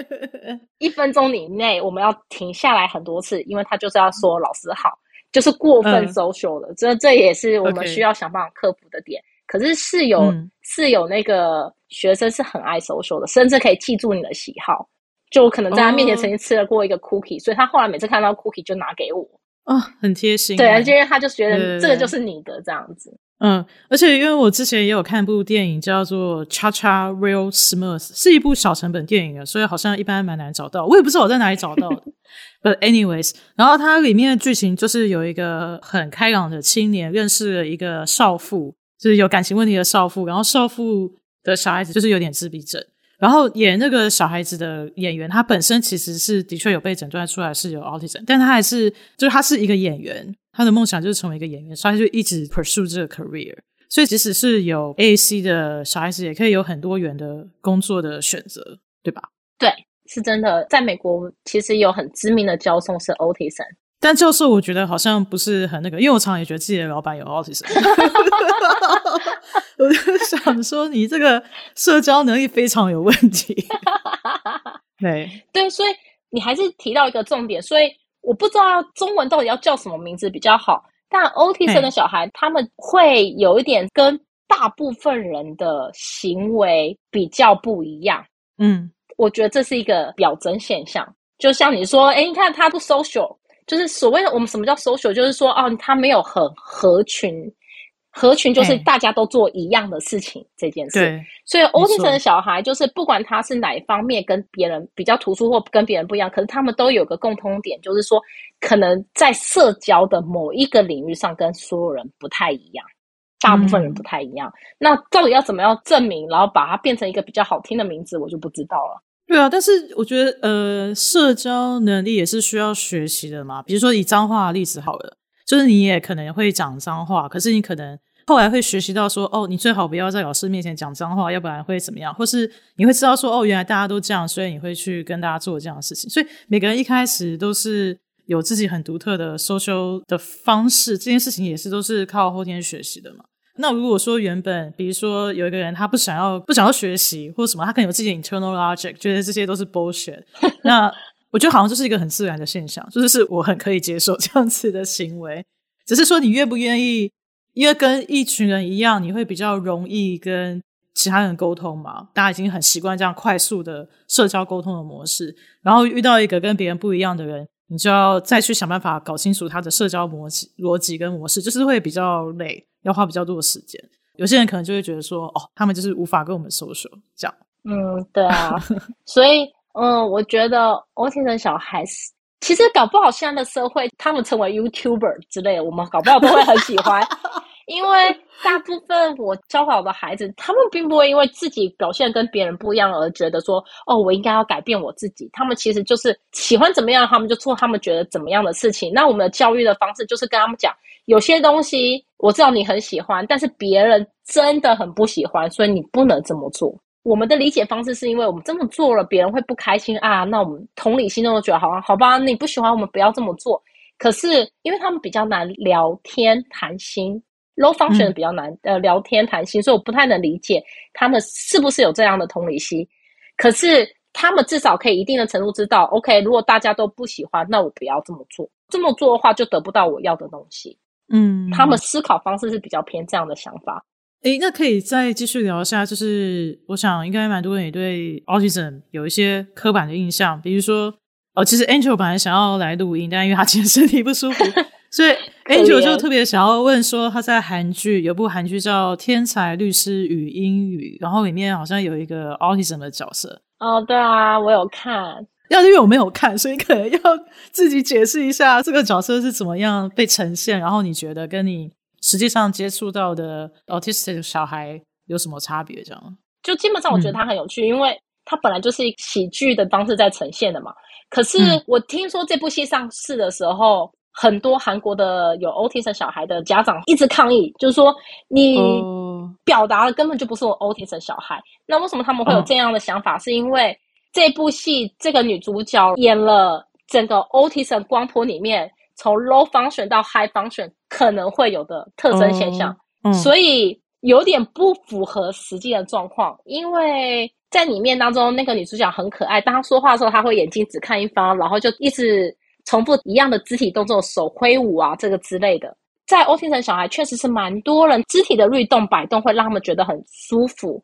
1分钟以内我们要停下来很多次，因为他就是要说老师好，就是过分 social 的，这也是我们需要想办法克服的点。可是是有那个学生是很爱 social 的，甚至可以记住你的喜好，就可能在他面前曾经吃了过一个 cookie， 所以他后来每次看到 cookie 就拿给我很贴心对，因为他就觉得这个就是你的这样子。而且因为我之前也有看部电影叫做 Chacha Real Smooth， 是一部小成本电影的，所以好像一般蛮难找到，我也不知道我在哪里找到的But anyways， 然后它里面的剧情就是有一个很开朗的青年认识了一个少妇，就是有感情问题的少妇，然后少妇的小孩子就是有点自闭症，然后演那个小孩子的演员他本身其实是的确有被诊断出来是有 autism， 但他还是就是他是一个演员，他的梦想就是成为一个演员，所以他就一直 pursue 这个 career， 所以即使是有 AAC 的小孩子也可以有很多元的工作的选择，对吧？对，是真的。在美国其实有很知名的教授是 autism， 但教授我觉得好像不是很那个，因为我常常也觉得自己的老板有 autism 我就想说你这个社交能力非常有问题对，所以你还是提到一个重点，所以我不知道中文到底要叫什么名字比较好，但 autism 的小孩他们会有一点跟大部分人的行为比较不一样。我觉得这是一个表征现象，就像你说你看他不 social， 就是所谓的我们什么叫 social， 就是说他没有很合群就是大家都做一样的事情这件事。对，所以 autism 的小孩就是不管他是哪一方面跟别人比较突出或跟别人不一样，可是他们都有个共通点，就是说可能在社交的某一个领域上跟所有人不太一样，大部分人不太一样。那到底要怎么样证明然后把它变成一个比较好听的名字我就不知道了。对啊，但是我觉得社交能力也是需要学习的嘛，比如说以脏话的例子好了，就是你也可能会讲脏话，可是你可能后来会学习到说你最好不要在老师面前讲脏话，要不然会怎么样，或是你会知道说原来大家都这样，所以你会去跟大家做这样的事情。所以每个人一开始都是有自己很独特的 social 的方式，这件事情也是都是靠后天学习的嘛。那如果说原本比如说有一个人他不想要学习或什么，他可能有自己的 internal logic 觉得这些都是 bullshit 那我觉得好像就是一个很自然的现象，就是我很可以接受这样子的行为，只是说你愿不愿意，因为跟一群人一样你会比较容易跟其他人沟通嘛，大家已经很习惯这样快速的社交沟通的模式，然后遇到一个跟别人不一样的人，你就要再去想办法搞清楚他的社交逻辑跟模式，就是会比较累，要花比较多的时间。有些人可能就会觉得说他们就是无法跟我们 social 这样。对啊所以我觉得autism小孩其实搞不好现在的社会他们成为 YouTuber 之类的，我们搞不好都会很喜欢因为大部分我教导的孩子他们并不会因为自己表现跟别人不一样而觉得说我应该要改变我自己，他们其实就是喜欢怎么样他们就做他们觉得怎么样的事情。那我们的教育的方式就是跟他们讲，有些东西我知道你很喜欢，但是别人真的很不喜欢，所以你不能这么做。我们的理解方式是因为我们这么做了别人会不开心啊，那我们同理心都觉得好吧你不喜欢我们不要这么做。可是因为他们比较难聊天谈心， low function 比较难聊天谈心，所以我不太能理解他们是不是有这样的同理心。可是他们至少可以一定的程度知道 OK 如果大家都不喜欢那我不要这么做的话就得不到我要的东西。他们思考方式是比较偏这样的想法。那可以再继续聊一下，就是我想应该蛮多人也对 autism 有一些刻板的印象，比如说哦，其实 Angel 本来想要来录音，但因为他今天身体不舒服，所以 Angel 就特别想要问说，他在韩剧有部韩剧叫《天才律师与英语》，然后里面好像有一个 autism 的角色。哦，对啊，我有看。要是因为我没有看，所以可能要自己解释一下这个角色是怎么样被呈现，然后你觉得跟你实际上接触到的 autistic 小孩有什么差别这样？就基本上我觉得它很有趣，因为它本来就是以喜剧的方式在呈现的嘛。可是我听说这部戏上市的时候，很多韩国的有 autism 小孩的家长一直抗议，就是说你表达的根本就不是我 autism 小孩。那为什么他们会有这样的想法？是因为这部戏这个女主角演了整个 autism 光谱里面从 low function 到 high function 可能会有的特征现象，所以有点不符合实际的状况。因为在里面当中那个女主角很可爱，当她说话的时候她会眼睛只看一方，然后就一直重复一样的肢体动作，手挥舞啊这个之类的。在 autism 小孩确实是蛮多人肢体的律动摆动会让他们觉得很舒服，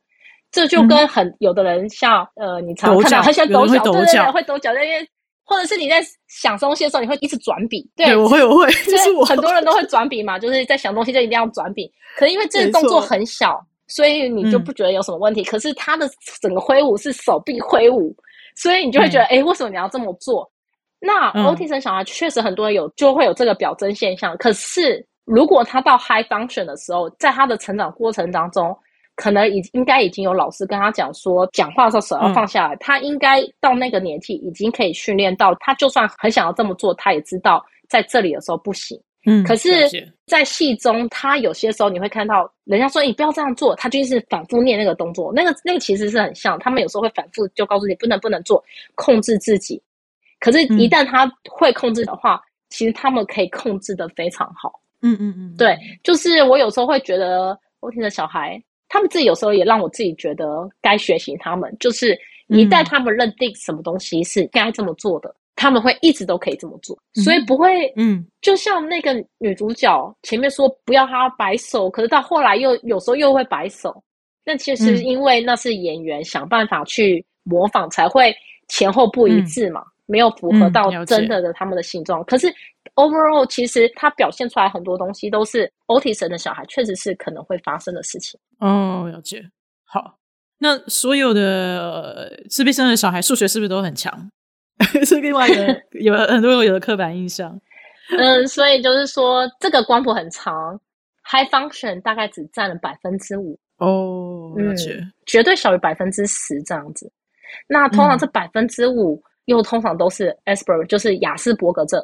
这就跟有的人像你常看到他像抖脚，对对对，会抖脚，因为或者是你在想东西的时候，你会一直转笔。对，我会，就是我很多人都会转笔嘛，就是在想东西就一定要转笔。可是因为这个动作很小，所以你就不觉得有什么问题。可是他的整个挥舞是手臂挥舞，所以你就会觉得，为什么你要这么做？那 autism 小孩确实很多人就会有这个表征现象。可是如果他到 high function 的时候，在他的成长过程当中，可能应该已经有老师跟他讲说，讲话的时候手要放下来，他应该到那个年纪已经可以训练到，他就算很想要这么做，他也知道在这里的时候不行。可是在戏中他有些时候你会看到人家说你不要这样做，他就是反复念那个动作，那个其实是很像他们有时候会反复就告诉你不能做，控制自己。可是一旦他会控制的话，其实他们可以控制得非常好。对，就是我有时候会觉得我听着小孩他们自己有时候也让我自己觉得该学习他们，就是一旦他们认定什么东西是该这么做的，他们会一直都可以这么做，所以不会就像那个女主角前面说不要她摆手，可是到后来又有时候又会摆手，那其实因为那是演员想办法去模仿才会前后不一致嘛，没有符合到真的他们的形状。可是 overall 其实他表现出来很多东西都是 autism 的小孩确实是可能会发生的事情。哦，了解。好，那所有的自闭症的小孩数学是不是都很强？是另外一个有很多有的刻板印象。所以就是说这个光谱很长， high function 大概只占了 5%。 哦，了解。绝对小于 10% 这样子。那通常这 5%又通常都是 Asperger， 就是雅斯伯格症。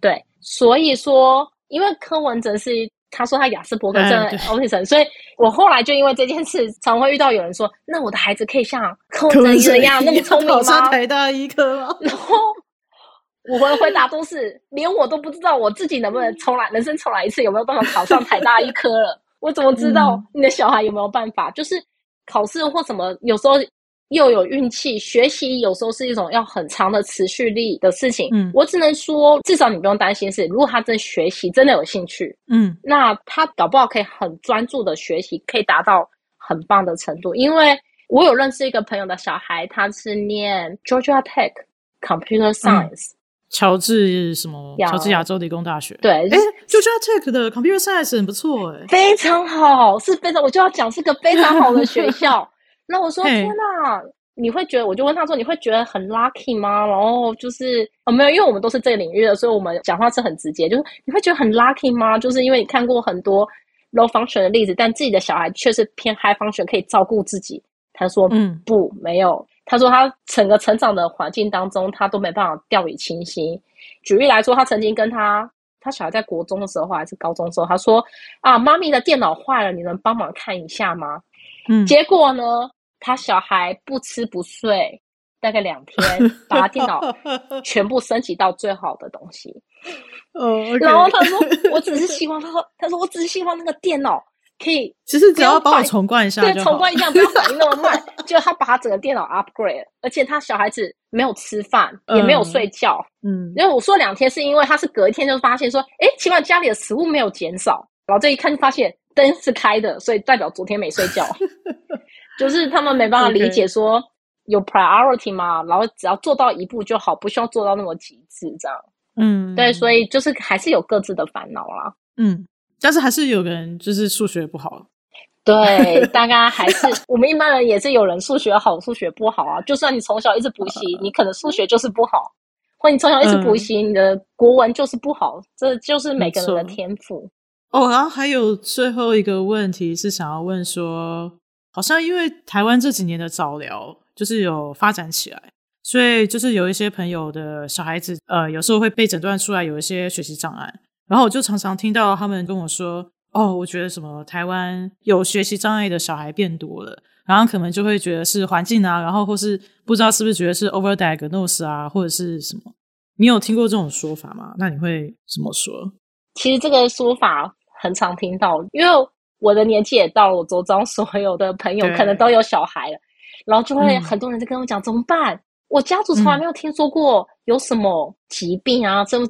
对，所以说因为柯文哲是他说他雅斯伯格症 autism， 所以我后来就因为这件事常会遇到有人说，那我的孩子可以像柯文哲一样那么聪明吗？考上台大医科吗？然后我的回答都是连我都不知道我自己能不能重来，人生重来一次有没有办法考上台大医科了，我怎么知道你的小孩有没有办法？就是考试或什么有时候又有运气，学习有时候是一种要很长的持续力的事情。我只能说至少你不用担心，是如果他真学习真的有兴趣，那他搞不好可以很专注的学习，可以达到很棒的程度。因为我有认识一个朋友的小孩，他是念 Georgia Tech Computer Science，乔治什么乔治亚州理工大学。对，Georgia Tech 的 Computer Science 很不错，非常好，是非常，我就要讲是个非常好的学校。那我说天哪，你会觉得，我就问他说你会觉得很 lucky 吗？然后就是没有，因为我们都是这个领域的，所以我们讲话是很直接，就是你会觉得很 lucky 吗？就是因为你看过很多 low function 的例子，但自己的小孩却是偏 high function 可以照顾自己。他说不，没有。他说他整个成长的环境当中他都没办法掉以轻心。举例来说，他曾经跟他小孩在国中的时候还是高中的时候，他说啊，妈咪的电脑坏了，你能帮忙看一下吗？结果呢，他小孩不吃不睡大概2天，把他电脑全部升级到最好的东西。然后他说我只是希望他说我只是希望那个电脑可以，其实只要帮我重灌一下就好，对，重灌一下不要反应那么慢。就他把他整个电脑 upgrade， 而且他小孩子没有吃饭也没有睡觉。因为我说2天是因为他是隔一天就发现说起码家里的食物没有减少，然后这一看就发现灯是开的，所以代表昨天没睡觉。就是他们没办法理解说有 priority 嘛，然后只要做到一步就好，不需要做到那么极致这样。嗯，对，所以就是还是有各自的烦恼啦。嗯，但是还是有人就是数学不好。对，大概还是我们一般人也是有人数学好数学不好啊，就算你从小一直补习，你可能数学就是不好，或你从小一直补习，你的国文就是不好，这就是每个人的天赋。哦，然后还有最后一个问题是想要问说，好像因为台湾这几年的早疗就是有发展起来，所以就是有一些朋友的小孩子有时候会被诊断出来有一些学习障碍，然后我就常常听到他们跟我说，哦，我觉得什么台湾有学习障碍的小孩变多了，然后可能就会觉得是环境啊，然后或是不知道是不是觉得是 overdiagnose 啊或者是什么。你有听过这种说法吗？那你会怎么说？其实这个说法很常听到，因为我的年纪也到了，我周遭所有的朋友可能都有小孩了，然后就会很多人在跟我讲，怎么办，我家族从来没有听说过有什么疾病啊，怎么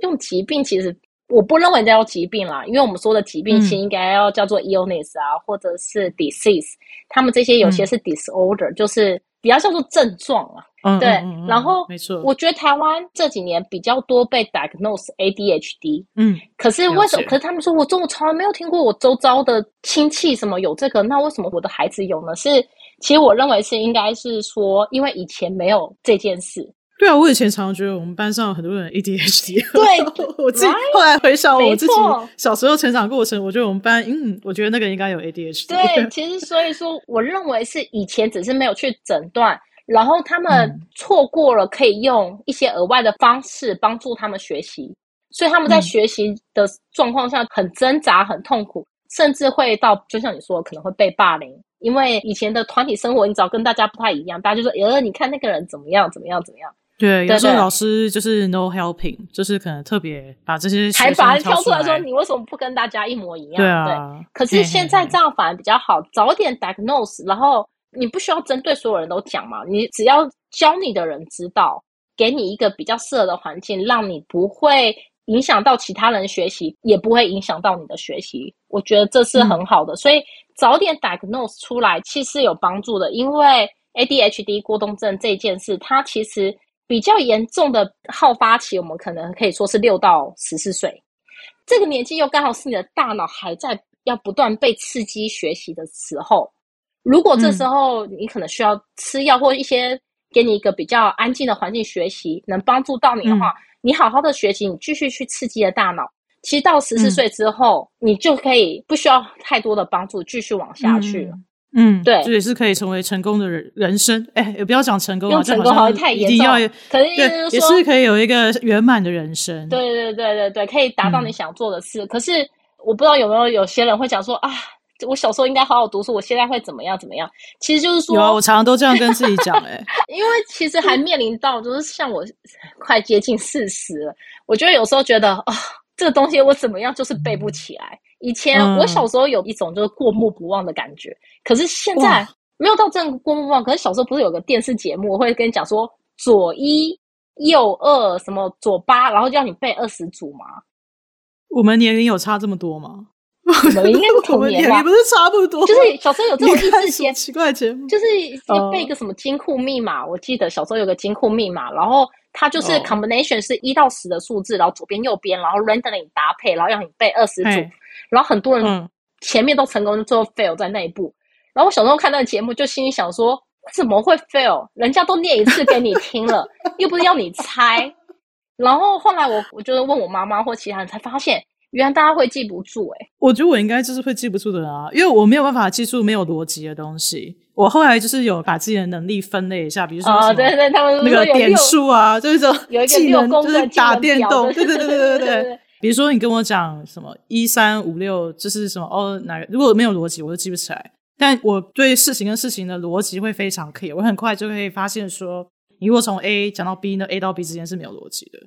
用疾病，其实我不认为叫疾病啦，因为我们说的疾病其实应该要叫做 illness 啊，或者是 disease， 他们这些有些是 disorder，就是比较叫做症状啊。对，然后没错，我觉得台湾这几年比较多被 diagnose ADHD， 可是为什么？可是他们说我从来没有听过我周遭的亲戚什么有这个，那为什么我的孩子有呢？是其实我认为是应该是说，因为以前没有这件事。对啊，我以前常常觉得我们班上有很多人 ADHD， 对，我自己后来回想我自己小时候成长过程，我觉得我们班我觉得那个应该有 ADHD。 对，其实所以说我认为是以前只是没有去诊断，然后他们错过了可以用一些额外的方式帮助他们学习，所以他们在学习的状况下很挣扎很痛苦，甚至会到就像你说可能会被霸凌，因为以前的团体生活你只要跟大家不太一样，大家就说你看那个人怎么样怎么样怎么样。对，有时候老师就是 no helping， 就是可能特别把这些学生挑出来说，你为什么不跟大家一模一样。对啊，对，可是现在这样反而比较好，早点 diagnose， 然后你不需要针对所有人都讲嘛，你只要教你的人知道，给你一个比较适合的环境，让你不会影响到其他人学习，也不会影响到你的学习，我觉得这是很好的。所以早点 diagnose 出来其实有帮助的，因为 ADHD 过动症这件事，它其实比较严重的好发期，我们可能可以说是6到14岁，这个年纪又刚好是你的大脑还在要不断被刺激学习的时候，如果这时候你可能需要吃药或一些给你一个比较安静的环境学习能帮助到你的话，你好好的学习，你继续去刺激的大脑，其实到14岁之后，你就可以不需要太多的帮助继续往下去了。对，这也是可以成为成功的人生。也不要讲成功啊，成功好像太严重，可是也是可以有一个圆满的人生。对对对对对，可以达到你想做的事。可是我不知道有些人会讲说，我小时候应该好好读书，我现在会怎么样怎么样。其实就是说，有啊，我常常都这样跟自己讲因为其实还面临到就是像我快接近40了，我觉得有时候觉得这个东西我怎么样就是背不起来。以前我小时候有一种就是过目不忘的感觉，可是现在没有到这样过目不忘。可是小时候不是有个电视节目，我会跟你讲说左一右二什么左八，然后叫你背20组吗？我们年龄有差这么多吗？我们应该是同年吧？也不是差不多，就是小时候有这种益智节目，奇怪节目，就是背一个什么金库密码。我记得小时候有个金库密码，然后它就是 combination 是1到10的数字，然后左边右边，然后 randomly 搭配，然后让你背20组。然后很多人前面都成功，最后 fail 在那一步。然后我小时候看那个节目，就心里想说：怎么会 fail？ 人家都念一次给你听了，又不是要你猜。然后后来我就问我妈妈或其他人，才发现原来大家会记不住。我觉得我应该就是会记不住的人啊，因为我没有办法记住没有逻辑的东西。我后来就是有把自己的能力分类一下，比如说对，他们那个点数啊，就是说有一个6公就是打电动，对。比如说你跟我讲什么1356就是什么如果没有逻辑我就记不起来，但我对事情跟事情的逻辑会非常 clear， 我很快就可以发现说你如果从 A 讲到 B， 那 A 到 B 之间是没有逻辑的。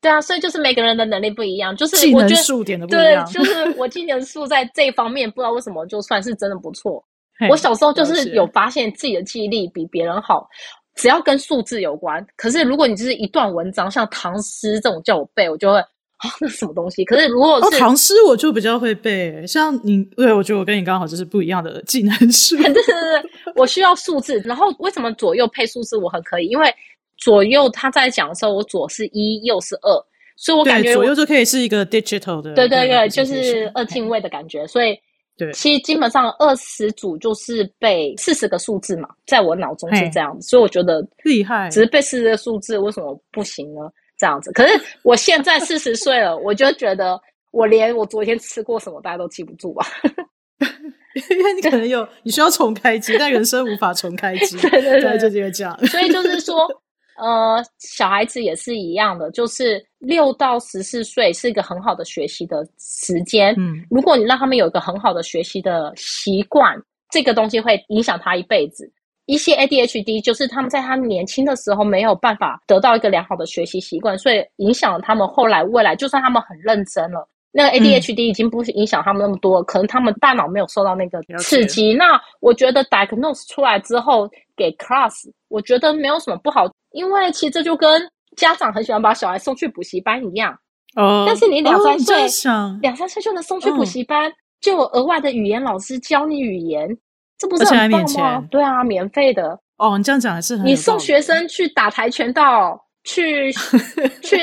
对啊，所以就是每个人的能力不一样，就是技能数点的不一样。对，就是我技能数在这一方面不知道为什么就算是真的不错。我小时候就是有发现自己的记忆力比别人好，只要跟数字有关。可是如果你就是一段文章，像唐诗这种叫我背，我就会哦，那什么东西？可是如果是唐诗，我就比较会背。像你，对，我觉得我跟你刚好就是不一样的技能书。对对对，我需要数字。然后为什么左右配数字我很可以？因为左右他在讲的时候，我左是1，右是2，所以我感觉左右就可以是一个 digital 的。对对对，就是二进位的感觉。所以对，其实基本上20组就是背40个数字嘛，在我脑中是这样子。所以我觉得厉害，只是背40个数字为什么不行呢？这样子，可是我现在40岁了，我就觉得我连我昨天吃过什么大家都记不住吧。因为你可能有你需要重开机，但人生无法重开机。对对对，就这个讲。所以就是说小孩子也是一样的，就是6到14岁是一个很好的学习的时间。如果你让他们有一个很好的学习的习惯，这个东西会影响他一辈子。一些 ADHD 就是他们在他年轻的时候没有办法得到一个良好的学习习惯，所以影响了他们后来未来，就算他们很认真了，那个 ADHD 已经不影响他们那么多了，可能他们大脑没有受到那个刺激。那我觉得 diagnose 出来之后给 class， 我觉得没有什么不好，因为其实这就跟家长很喜欢把小孩送去补习班一样。但是你两三岁就能送去补习班，就有额外的语言老师教你语言，这不是很棒吗？对啊，免费的。哦，你这样讲还是很有道理。你送学生去打跆拳道，去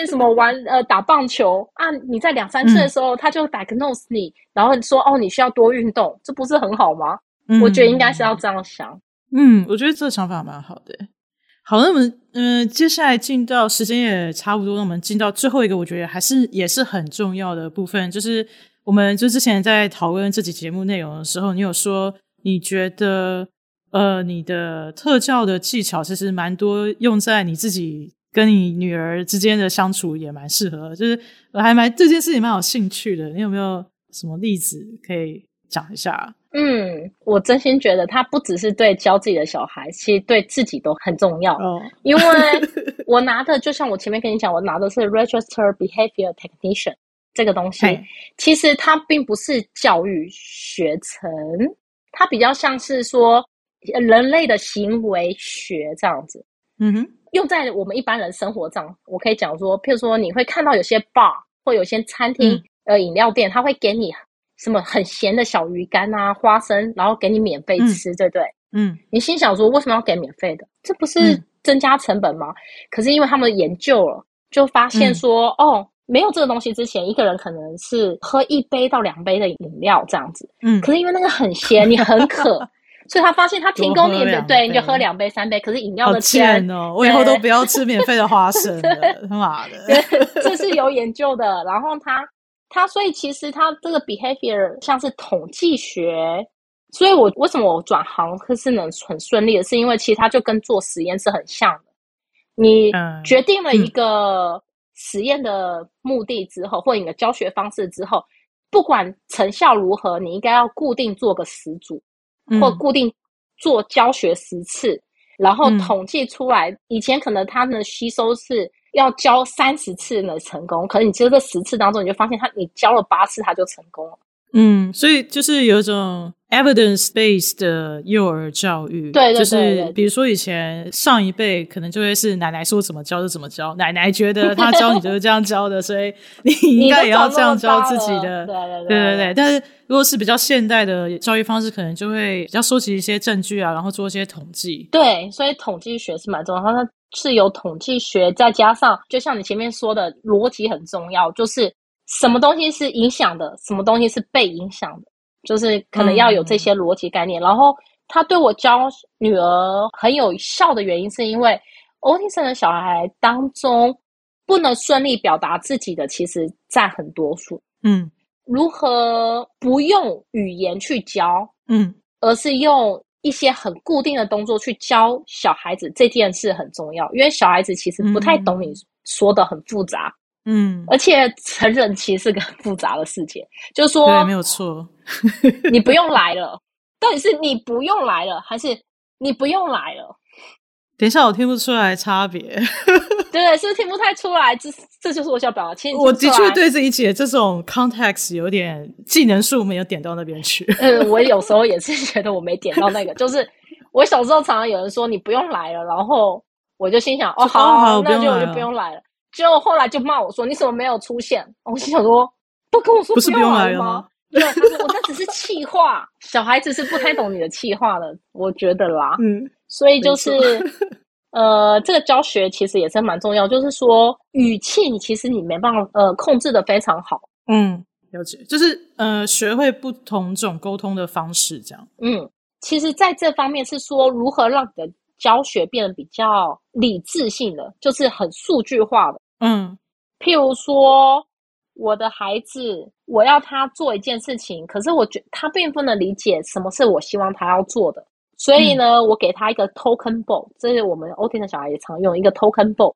什么玩打棒球啊？你在2、3岁的时候，他就 diagnose 你，然后说哦，你需要多运动，这不是很好吗？我觉得应该是要这样想。我觉得这个想法蛮好的。好，那我们接下来进到时间也差不多，那我们进到最后一个，我觉得也是很重要的部分，就是我们就之前在讨论这集节目内容的时候，你有说。你觉得你的特教的技巧其实蛮多用在你自己跟你女儿之间的相处，也蛮适合，就是我还蛮这件事情蛮有兴趣的，你有没有什么例子可以讲一下？我真心觉得它不只是对教自己的小孩，其实对自己都很重要。因为我拿的就像我前面跟你讲，我拿的是 Registered Behavior Technician 这个东西，其实它并不是教育学程，它比较像是说人类的行为学这样子。用在我们一般人生活上，我可以讲说，譬如说你会看到有些 bar 或有些餐厅、饮料店，它会给你什么很咸的小鱼干啊、花生，然后给你免费吃，对不对？你心想说为什么要给免费的？这不是增加成本吗？可是因为他们研究了，就发现说没有这个东西之前，一个人可能是喝1杯到2杯的饮料这样子。可是因为那个很咸，你很渴，所以他发现他提供你的，对，你就喝2杯、3杯。可是饮料的钱，好贱哦！我以后都不要吃免费的花生了，他妈的！这是有研究的。然后他所以其实他这个 behavior 像是统计学，所以我为什么我转行是能很顺利的，是因为其实他就跟做实验是很像的。你决定了一个。实验的目的之后，或你的教学方式之后，不管成效如何，你应该要固定做个10组，或固定做教学10次，然后统计出来。以前可能他的吸收是要教30次能成功，可是你只有这10次当中，你就发现你教了8次他就成功了。所以就是有一种 evidence-based 的幼儿教育。对，就是比如说以前上一辈可能就会是奶奶说怎么教就怎么教，奶奶觉得她教你就是这样教的，所以你应该也要这样教自己的。对。但是如果是比较现代的教育方式，可能就会比较收集一些证据啊，然后做一些统计。对，所以统计学是蛮重要，它是有统计学，再加上就像你前面说的逻辑很重要，就是什么东西是影响的，什么东西是被影响的，就是可能要有这些逻辑概念。然后他对我教女儿很有效的原因，是因为 Autism 的小孩当中不能顺利表达自己的，其实占很多数。如何不用语言去教，而是用一些很固定的动作去教小孩子，这件事很重要，因为小孩子其实不太懂你说的很复杂。而且成人其实是个很复杂的世界，就是说对，没有错。你不用来了，到底是你不用来了，还是你不用来了？等一下，我听不出来差别。对，是不是听不太出来？这就是我想表达。其实我的确对自己姐这种 context 有点技能数没有点到那边去。我有时候也是觉得我没点到那个，就是我小时候常常有人说你不用来了，然后我就心想哦好，那就我就不用来了。就后来就骂我说你怎么没有出现，我心想说不跟我说不用来了吗？对，他说我那只是气话，小孩子是不太懂你的气话的，我觉得啦。嗯，所以就是这个教学其实也是蛮重要，就是说语气你其实你没办法控制的非常好。嗯，了解，就是学会不同种沟通的方式这样。嗯，其实在这方面是说如何让你的教学变得比较理智性的，就是很数据化的。嗯，譬如说我的孩子我要他做一件事情，可是我觉得他并不能理解什么是我希望他要做的，所以呢我给他一个 token bowl， 这是我们 OT 的小孩也常用一个 token bowl，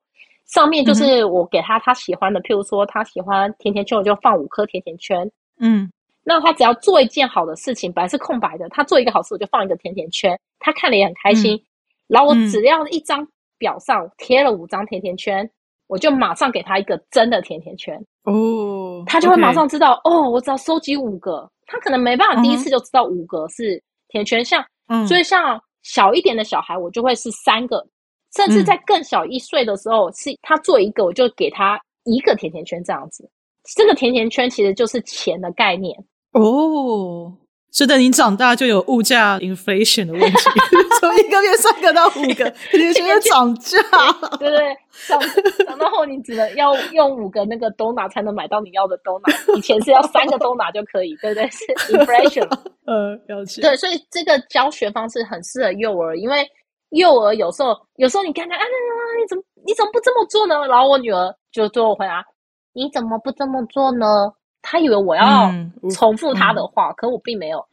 上面就是我给他喜欢的，譬如说他喜欢甜甜圈，我就放5颗甜甜圈。嗯，那他只要做一件好的事情，本来是空白的，他做一个好事我就放一个甜甜圈，他看了也很开心。然后我只要一张表上贴了5张甜甜圈，我就马上给他一个真的甜甜圈。哦，他就会马上知道，哦，我只要收集5个，他可能没办法第一次就知道5个是甜圈，像所以像小一点的小孩我就会是3个，甚至在更小1岁的时候是他做1个我就给他1个甜甜圈这样子。这个甜甜圈其实就是钱的概念。哦，所以等你长大就有物价 inflation 的问题，从1个变3个到5个，你就觉得涨价。对对，长到后你只能要用5个那个donut才能买到你要的donut，以前是要3个donut就可以，对不对？是 inflation。了解。对，所以这个教学方式很适合幼儿，因为幼儿有时候你看他你怎么不这么做呢？然后我女儿就对我回答：你怎么不这么做呢？他以为我要重复他的话，可我并没有。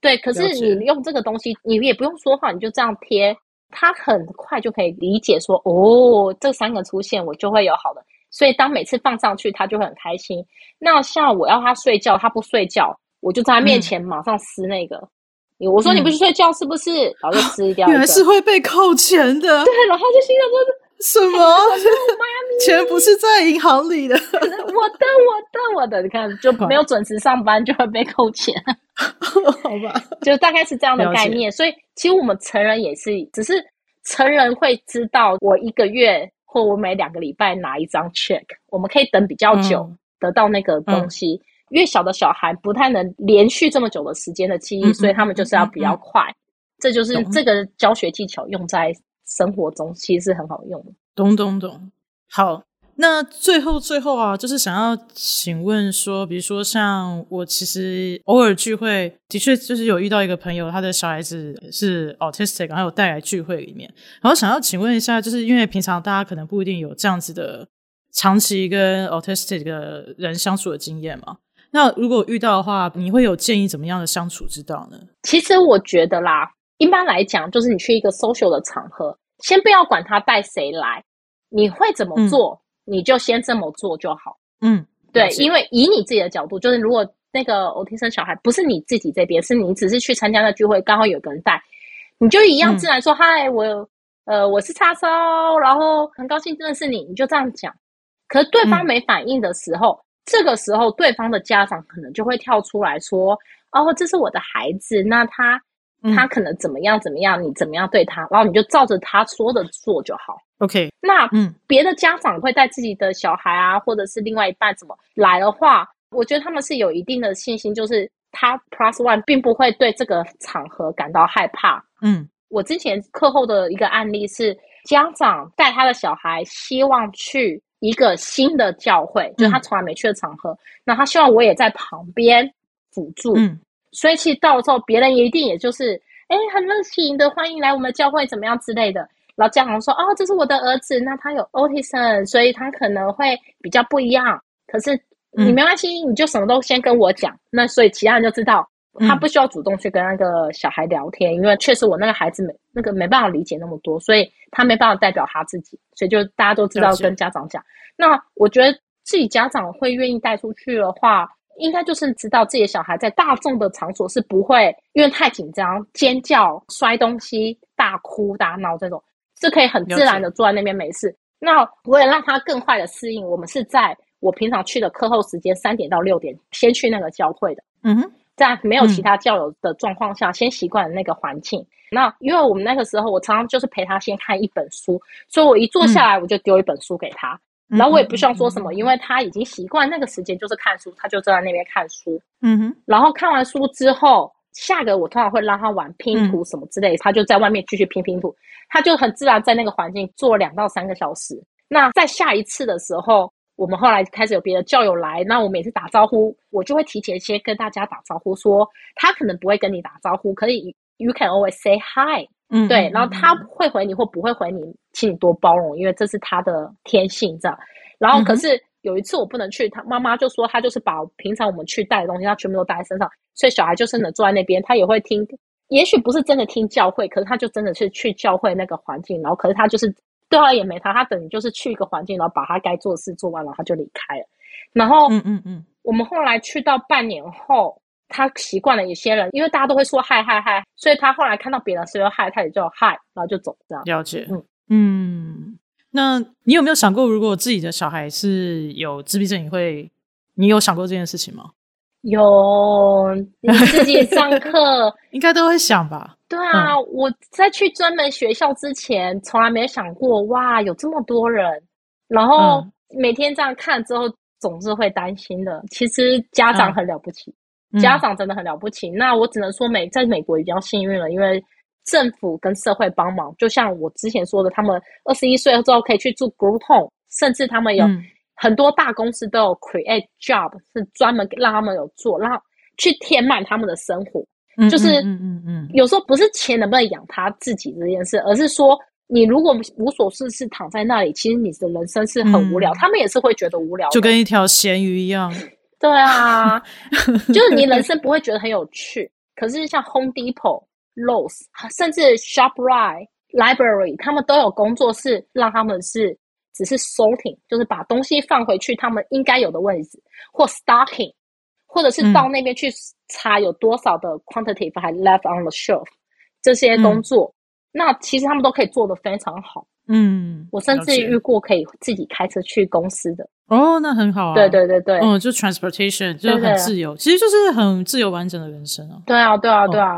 对，可是你用这个东西你也不用说话，你就这样贴，他很快就可以理解说，哦，这3个出现我就会有好的，所以当每次放上去他就会很开心。那像我要他睡觉他不睡觉，我就在他面前马上撕那个，我说你不去睡觉是不是，然后就撕掉一个。原来是会被扣钱的。对，然后就心想说什么钱不是在银行里的。我的你看就没有准时上班就会被扣钱。好吧，就大概是这样的概念。所以其实我们成人也是，只是成人会知道我1个月或我每2个礼拜拿一张 check， 我们可以等比较久，得到那个东西。越小的小孩不太能连续这么久的时间的记忆，所以他们就是要比较快。这就是这个教学技巧用在生活中其实是很好用的。懂。好，那最后啊，就是想要请问说，比如说像我其实偶尔聚会的确就是有遇到一个朋友，他的小孩子是 autistic， 然后有带来聚会里面，然后想要请问一下，就是因为平常大家可能不一定有这样子的长期跟 autistic 的人相处的经验嘛，那如果遇到的话你会有建议怎么样的相处之道呢？其实我觉得啦，一般来讲就是你去一个 social 的场合，先不要管他带谁来，你会怎么做你就先这么做就好。对，因为以你自己的角度，就是如果那个autism小孩不是你自己这边，是你只是去参加那聚会刚好有个人带，你就一样自然说，嗨，我是叉烧，然后很高兴认识你，你就这样讲。可是对方没反应的时候，这个时候对方的家长可能就会跳出来说，哦，这是我的孩子，那他可能怎么样怎么样，你怎么样对他，然后你就照着他说的做就好。 OK， 那别的家长会带自己的小孩啊，或者是另外一半怎么来的话，我觉得他们是有一定的信心，就是他 plus one 并不会对这个场合感到害怕。我之前课后的一个案例是家长带他的小孩希望去一个新的教会，就是他从来没去的场合，那他希望我也在旁边辅助。所以其实到时候别人也一定也就是很热情的欢迎来我们的教会怎么样之类的，然后家长说，哦，这是我的儿子，那他有 autism， 所以他可能会比较不一样，可是你没关系，你就什么都先跟我讲。那所以其他人就知道他不需要主动去跟那个小孩聊天，因为确实我那个孩子没办法理解那么多，所以他没办法代表他自己，所以就大家都知道跟家长讲。那我觉得自己家长会愿意带出去的话，应该就是知道自己的小孩在大众的场所是不会因为太紧张尖叫摔东西大哭大闹，这种是可以很自然的坐在那边没事。那我也让他更快的适应，我们是在我平常去的课后时间3点到6点先去那个教会的，在没有其他教友的状况下先习惯那个环境。那因为我们那个时候我常常就是陪他先看一本书，所以我一坐下来我就丢一本书给他，然后我也不需要说什么，因为他已经习惯那个时间就是看书，他就在那边看书。嗯哼。然后看完书之后，下个我通常会让他玩拼图什么之类的，他就在外面继续拼拼图，他就很自然在那个环境坐2到3个小时。那在下一次的时候，我们后来开始有别的教友来，那我每次打招呼，我就会提前先跟大家打招呼说，他可能不会跟你打招呼，可以 you can always say hi。嗯，对，然后他会回你或不会回你，请你多包容，因为这是他的天性这样。然后可是有一次我不能去，他妈妈就说他就是把平常我们去带的东西，他全部都带在身上，所以小孩就是能坐在那边，他也会听，也许不是真的听教会，可是他就真的是去教会那个环境，然后可是他就是对他也没他，他等于就是去一个环境，然后把他该做的事做完，然后他就离开了。然后我们后来去到半年后，他习惯了，有些人因为大家都会说嗨嗨嗨，所以他后来看到别人说嗨，他也就嗨，然后就走这样。了解。那你有没有想过，如果自己的小孩是有自闭症，你有想过这件事情吗？有，你自己上课应该都会想吧？对啊，我在去专门学校之前，从来没想过哇，有这么多人，然后每天这样看之后，总是会担心的。其实家长很了不起。家长真的很了不起，那我只能说在美国也比较幸运了，因为政府跟社会帮忙，就像我之前说的，他们21岁之后可以去住 group home， 甚至他们有很多大公司都有 create job， 是专门让他们有做，让去填满他们的生活。就是有时候不是钱能不能养他自己这件事，而是说你如果无所事事躺在那里，其实你的人生是很无聊，他们也是会觉得无聊的，就跟一条咸鱼一样。对啊，就是你人生不会觉得很有趣。可是像 Home Depot、Lowe's， 甚至 Shoprite、Library， 他们都有工作室，让他们是只是 sorting， 就是把东西放回去他们应该有的位置，或 stocking， 或者是到那边去查有多少的 quantity 还 left on the shelf 这些工作。那其实他们都可以做得非常好。我甚至遇过可以自己开车去公司的。哦，那很好啊。对对对对。就 transportation， 就很自由。对对对，其实就是很自由完整的人生啊。对啊对啊对啊。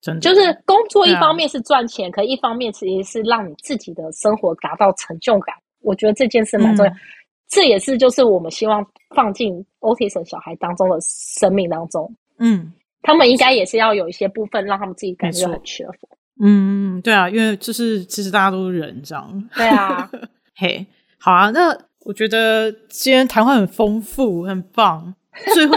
真的。就是工作一方面是赚钱，可一方面其实是让你自己的生活达到成就感。我觉得这件事蛮重要。这也是就是我们希望放进 Autism 小孩当中的生命当中。他们应该也是要有一些部分让他们自己感觉很幸福。对啊，因为就是其实大家都是人这样。对啊。嘿，好啊，那我觉得今天谈话很丰富，很棒。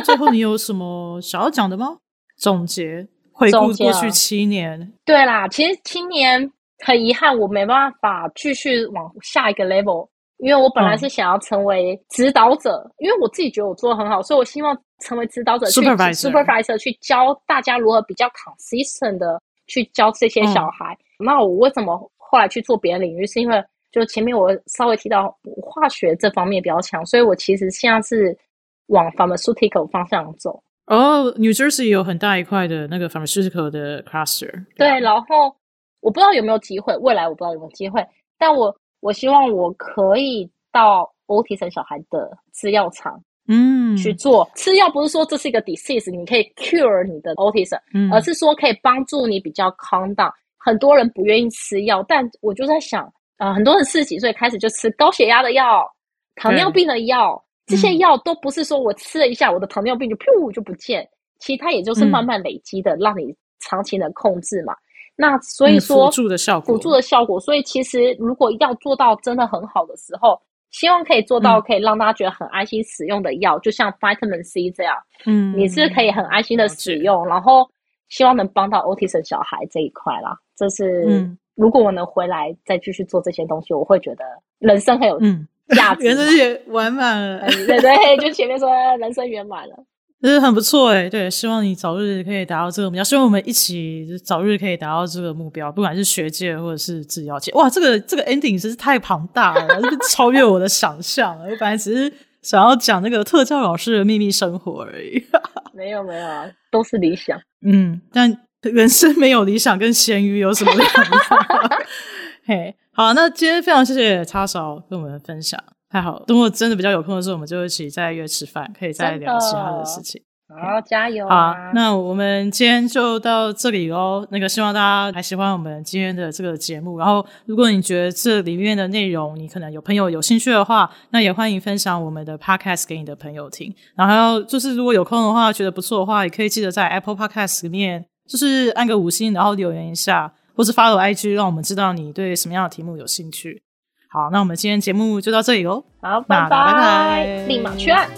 最后你有什么想要讲的吗？总结回顾过去7年。对啦，其实7年很遗憾我没办法继续往下一个 level， 因为我本来是想要成为指导者，因为我自己觉得我做得很好，所以我希望成为指导者 supervisor 去教大家如何比较 consistent 的去教这些小孩。那我为什么后来去做别的领域，是因为就前面我稍微提到化学这方面比较强，所以我其实现在是往 pharmaceutical 方向走。New Jersey 有很大一块的那个 pharmaceutical 的 cluster。 对，然后我不知道有没有机会，未来我不知道有没有机会，但我希望我可以到 Autism 小孩的制药厂去做吃药，不是说这是一个 disease 你可以 cure 你的 autism，而是说可以帮助你比较 calm down。 很多人不愿意吃药，但我就在想很多人40几岁开始就吃高血压的药、糖尿病的药，这些药都不是说我吃了一下我的糖尿病就噗就不见，其实它也就是慢慢累积的，让你长期能控制嘛。那所以说辅助的效果，所以其实如果要做到真的很好的时候，希望可以做到可以让大家觉得很安心使用的药，就像 Vitamin C 这样，你是可以很安心的使用，然后希望能帮到 Autism 小孩这一块啦。这是如果我能回来再继续做这些东西，我会觉得人生很有价值，人生也完满了。对对，就前面说人生圆满了，这是很不错耶。对，希望你早日可以达到这个目标，希望我们一起早日可以达到这个目标，不管是学界或者是制药界。哇，这个 ending 真是太庞大了，这超越我的想象了。我本来只是想要讲那个特教老师的秘密生活而已。没有没有啊，都是理想。但人生没有理想跟咸鱼有什么两样？嘿，好，那今天非常谢谢叉嫂跟我们分享。太好了，等我真的比较有空的时候，我们就一起再约吃饭，可以再聊其他的事情。好，加油啊。好，那我们今天就到这里咯。那个希望大家还喜欢我们今天的这个节目，然后如果你觉得这里面的内容你可能有朋友有兴趣的话，那也欢迎分享我们的 podcast 给你的朋友听。然后就是如果有空的话觉得不错的话，也可以记得在 Apple Podcast 里面就是按个5星，然后留言一下，或是 follow IG 让我们知道你对什么样的题目有兴趣。好，那我们今天节目就到这里咯。好，拜拜，立马去按。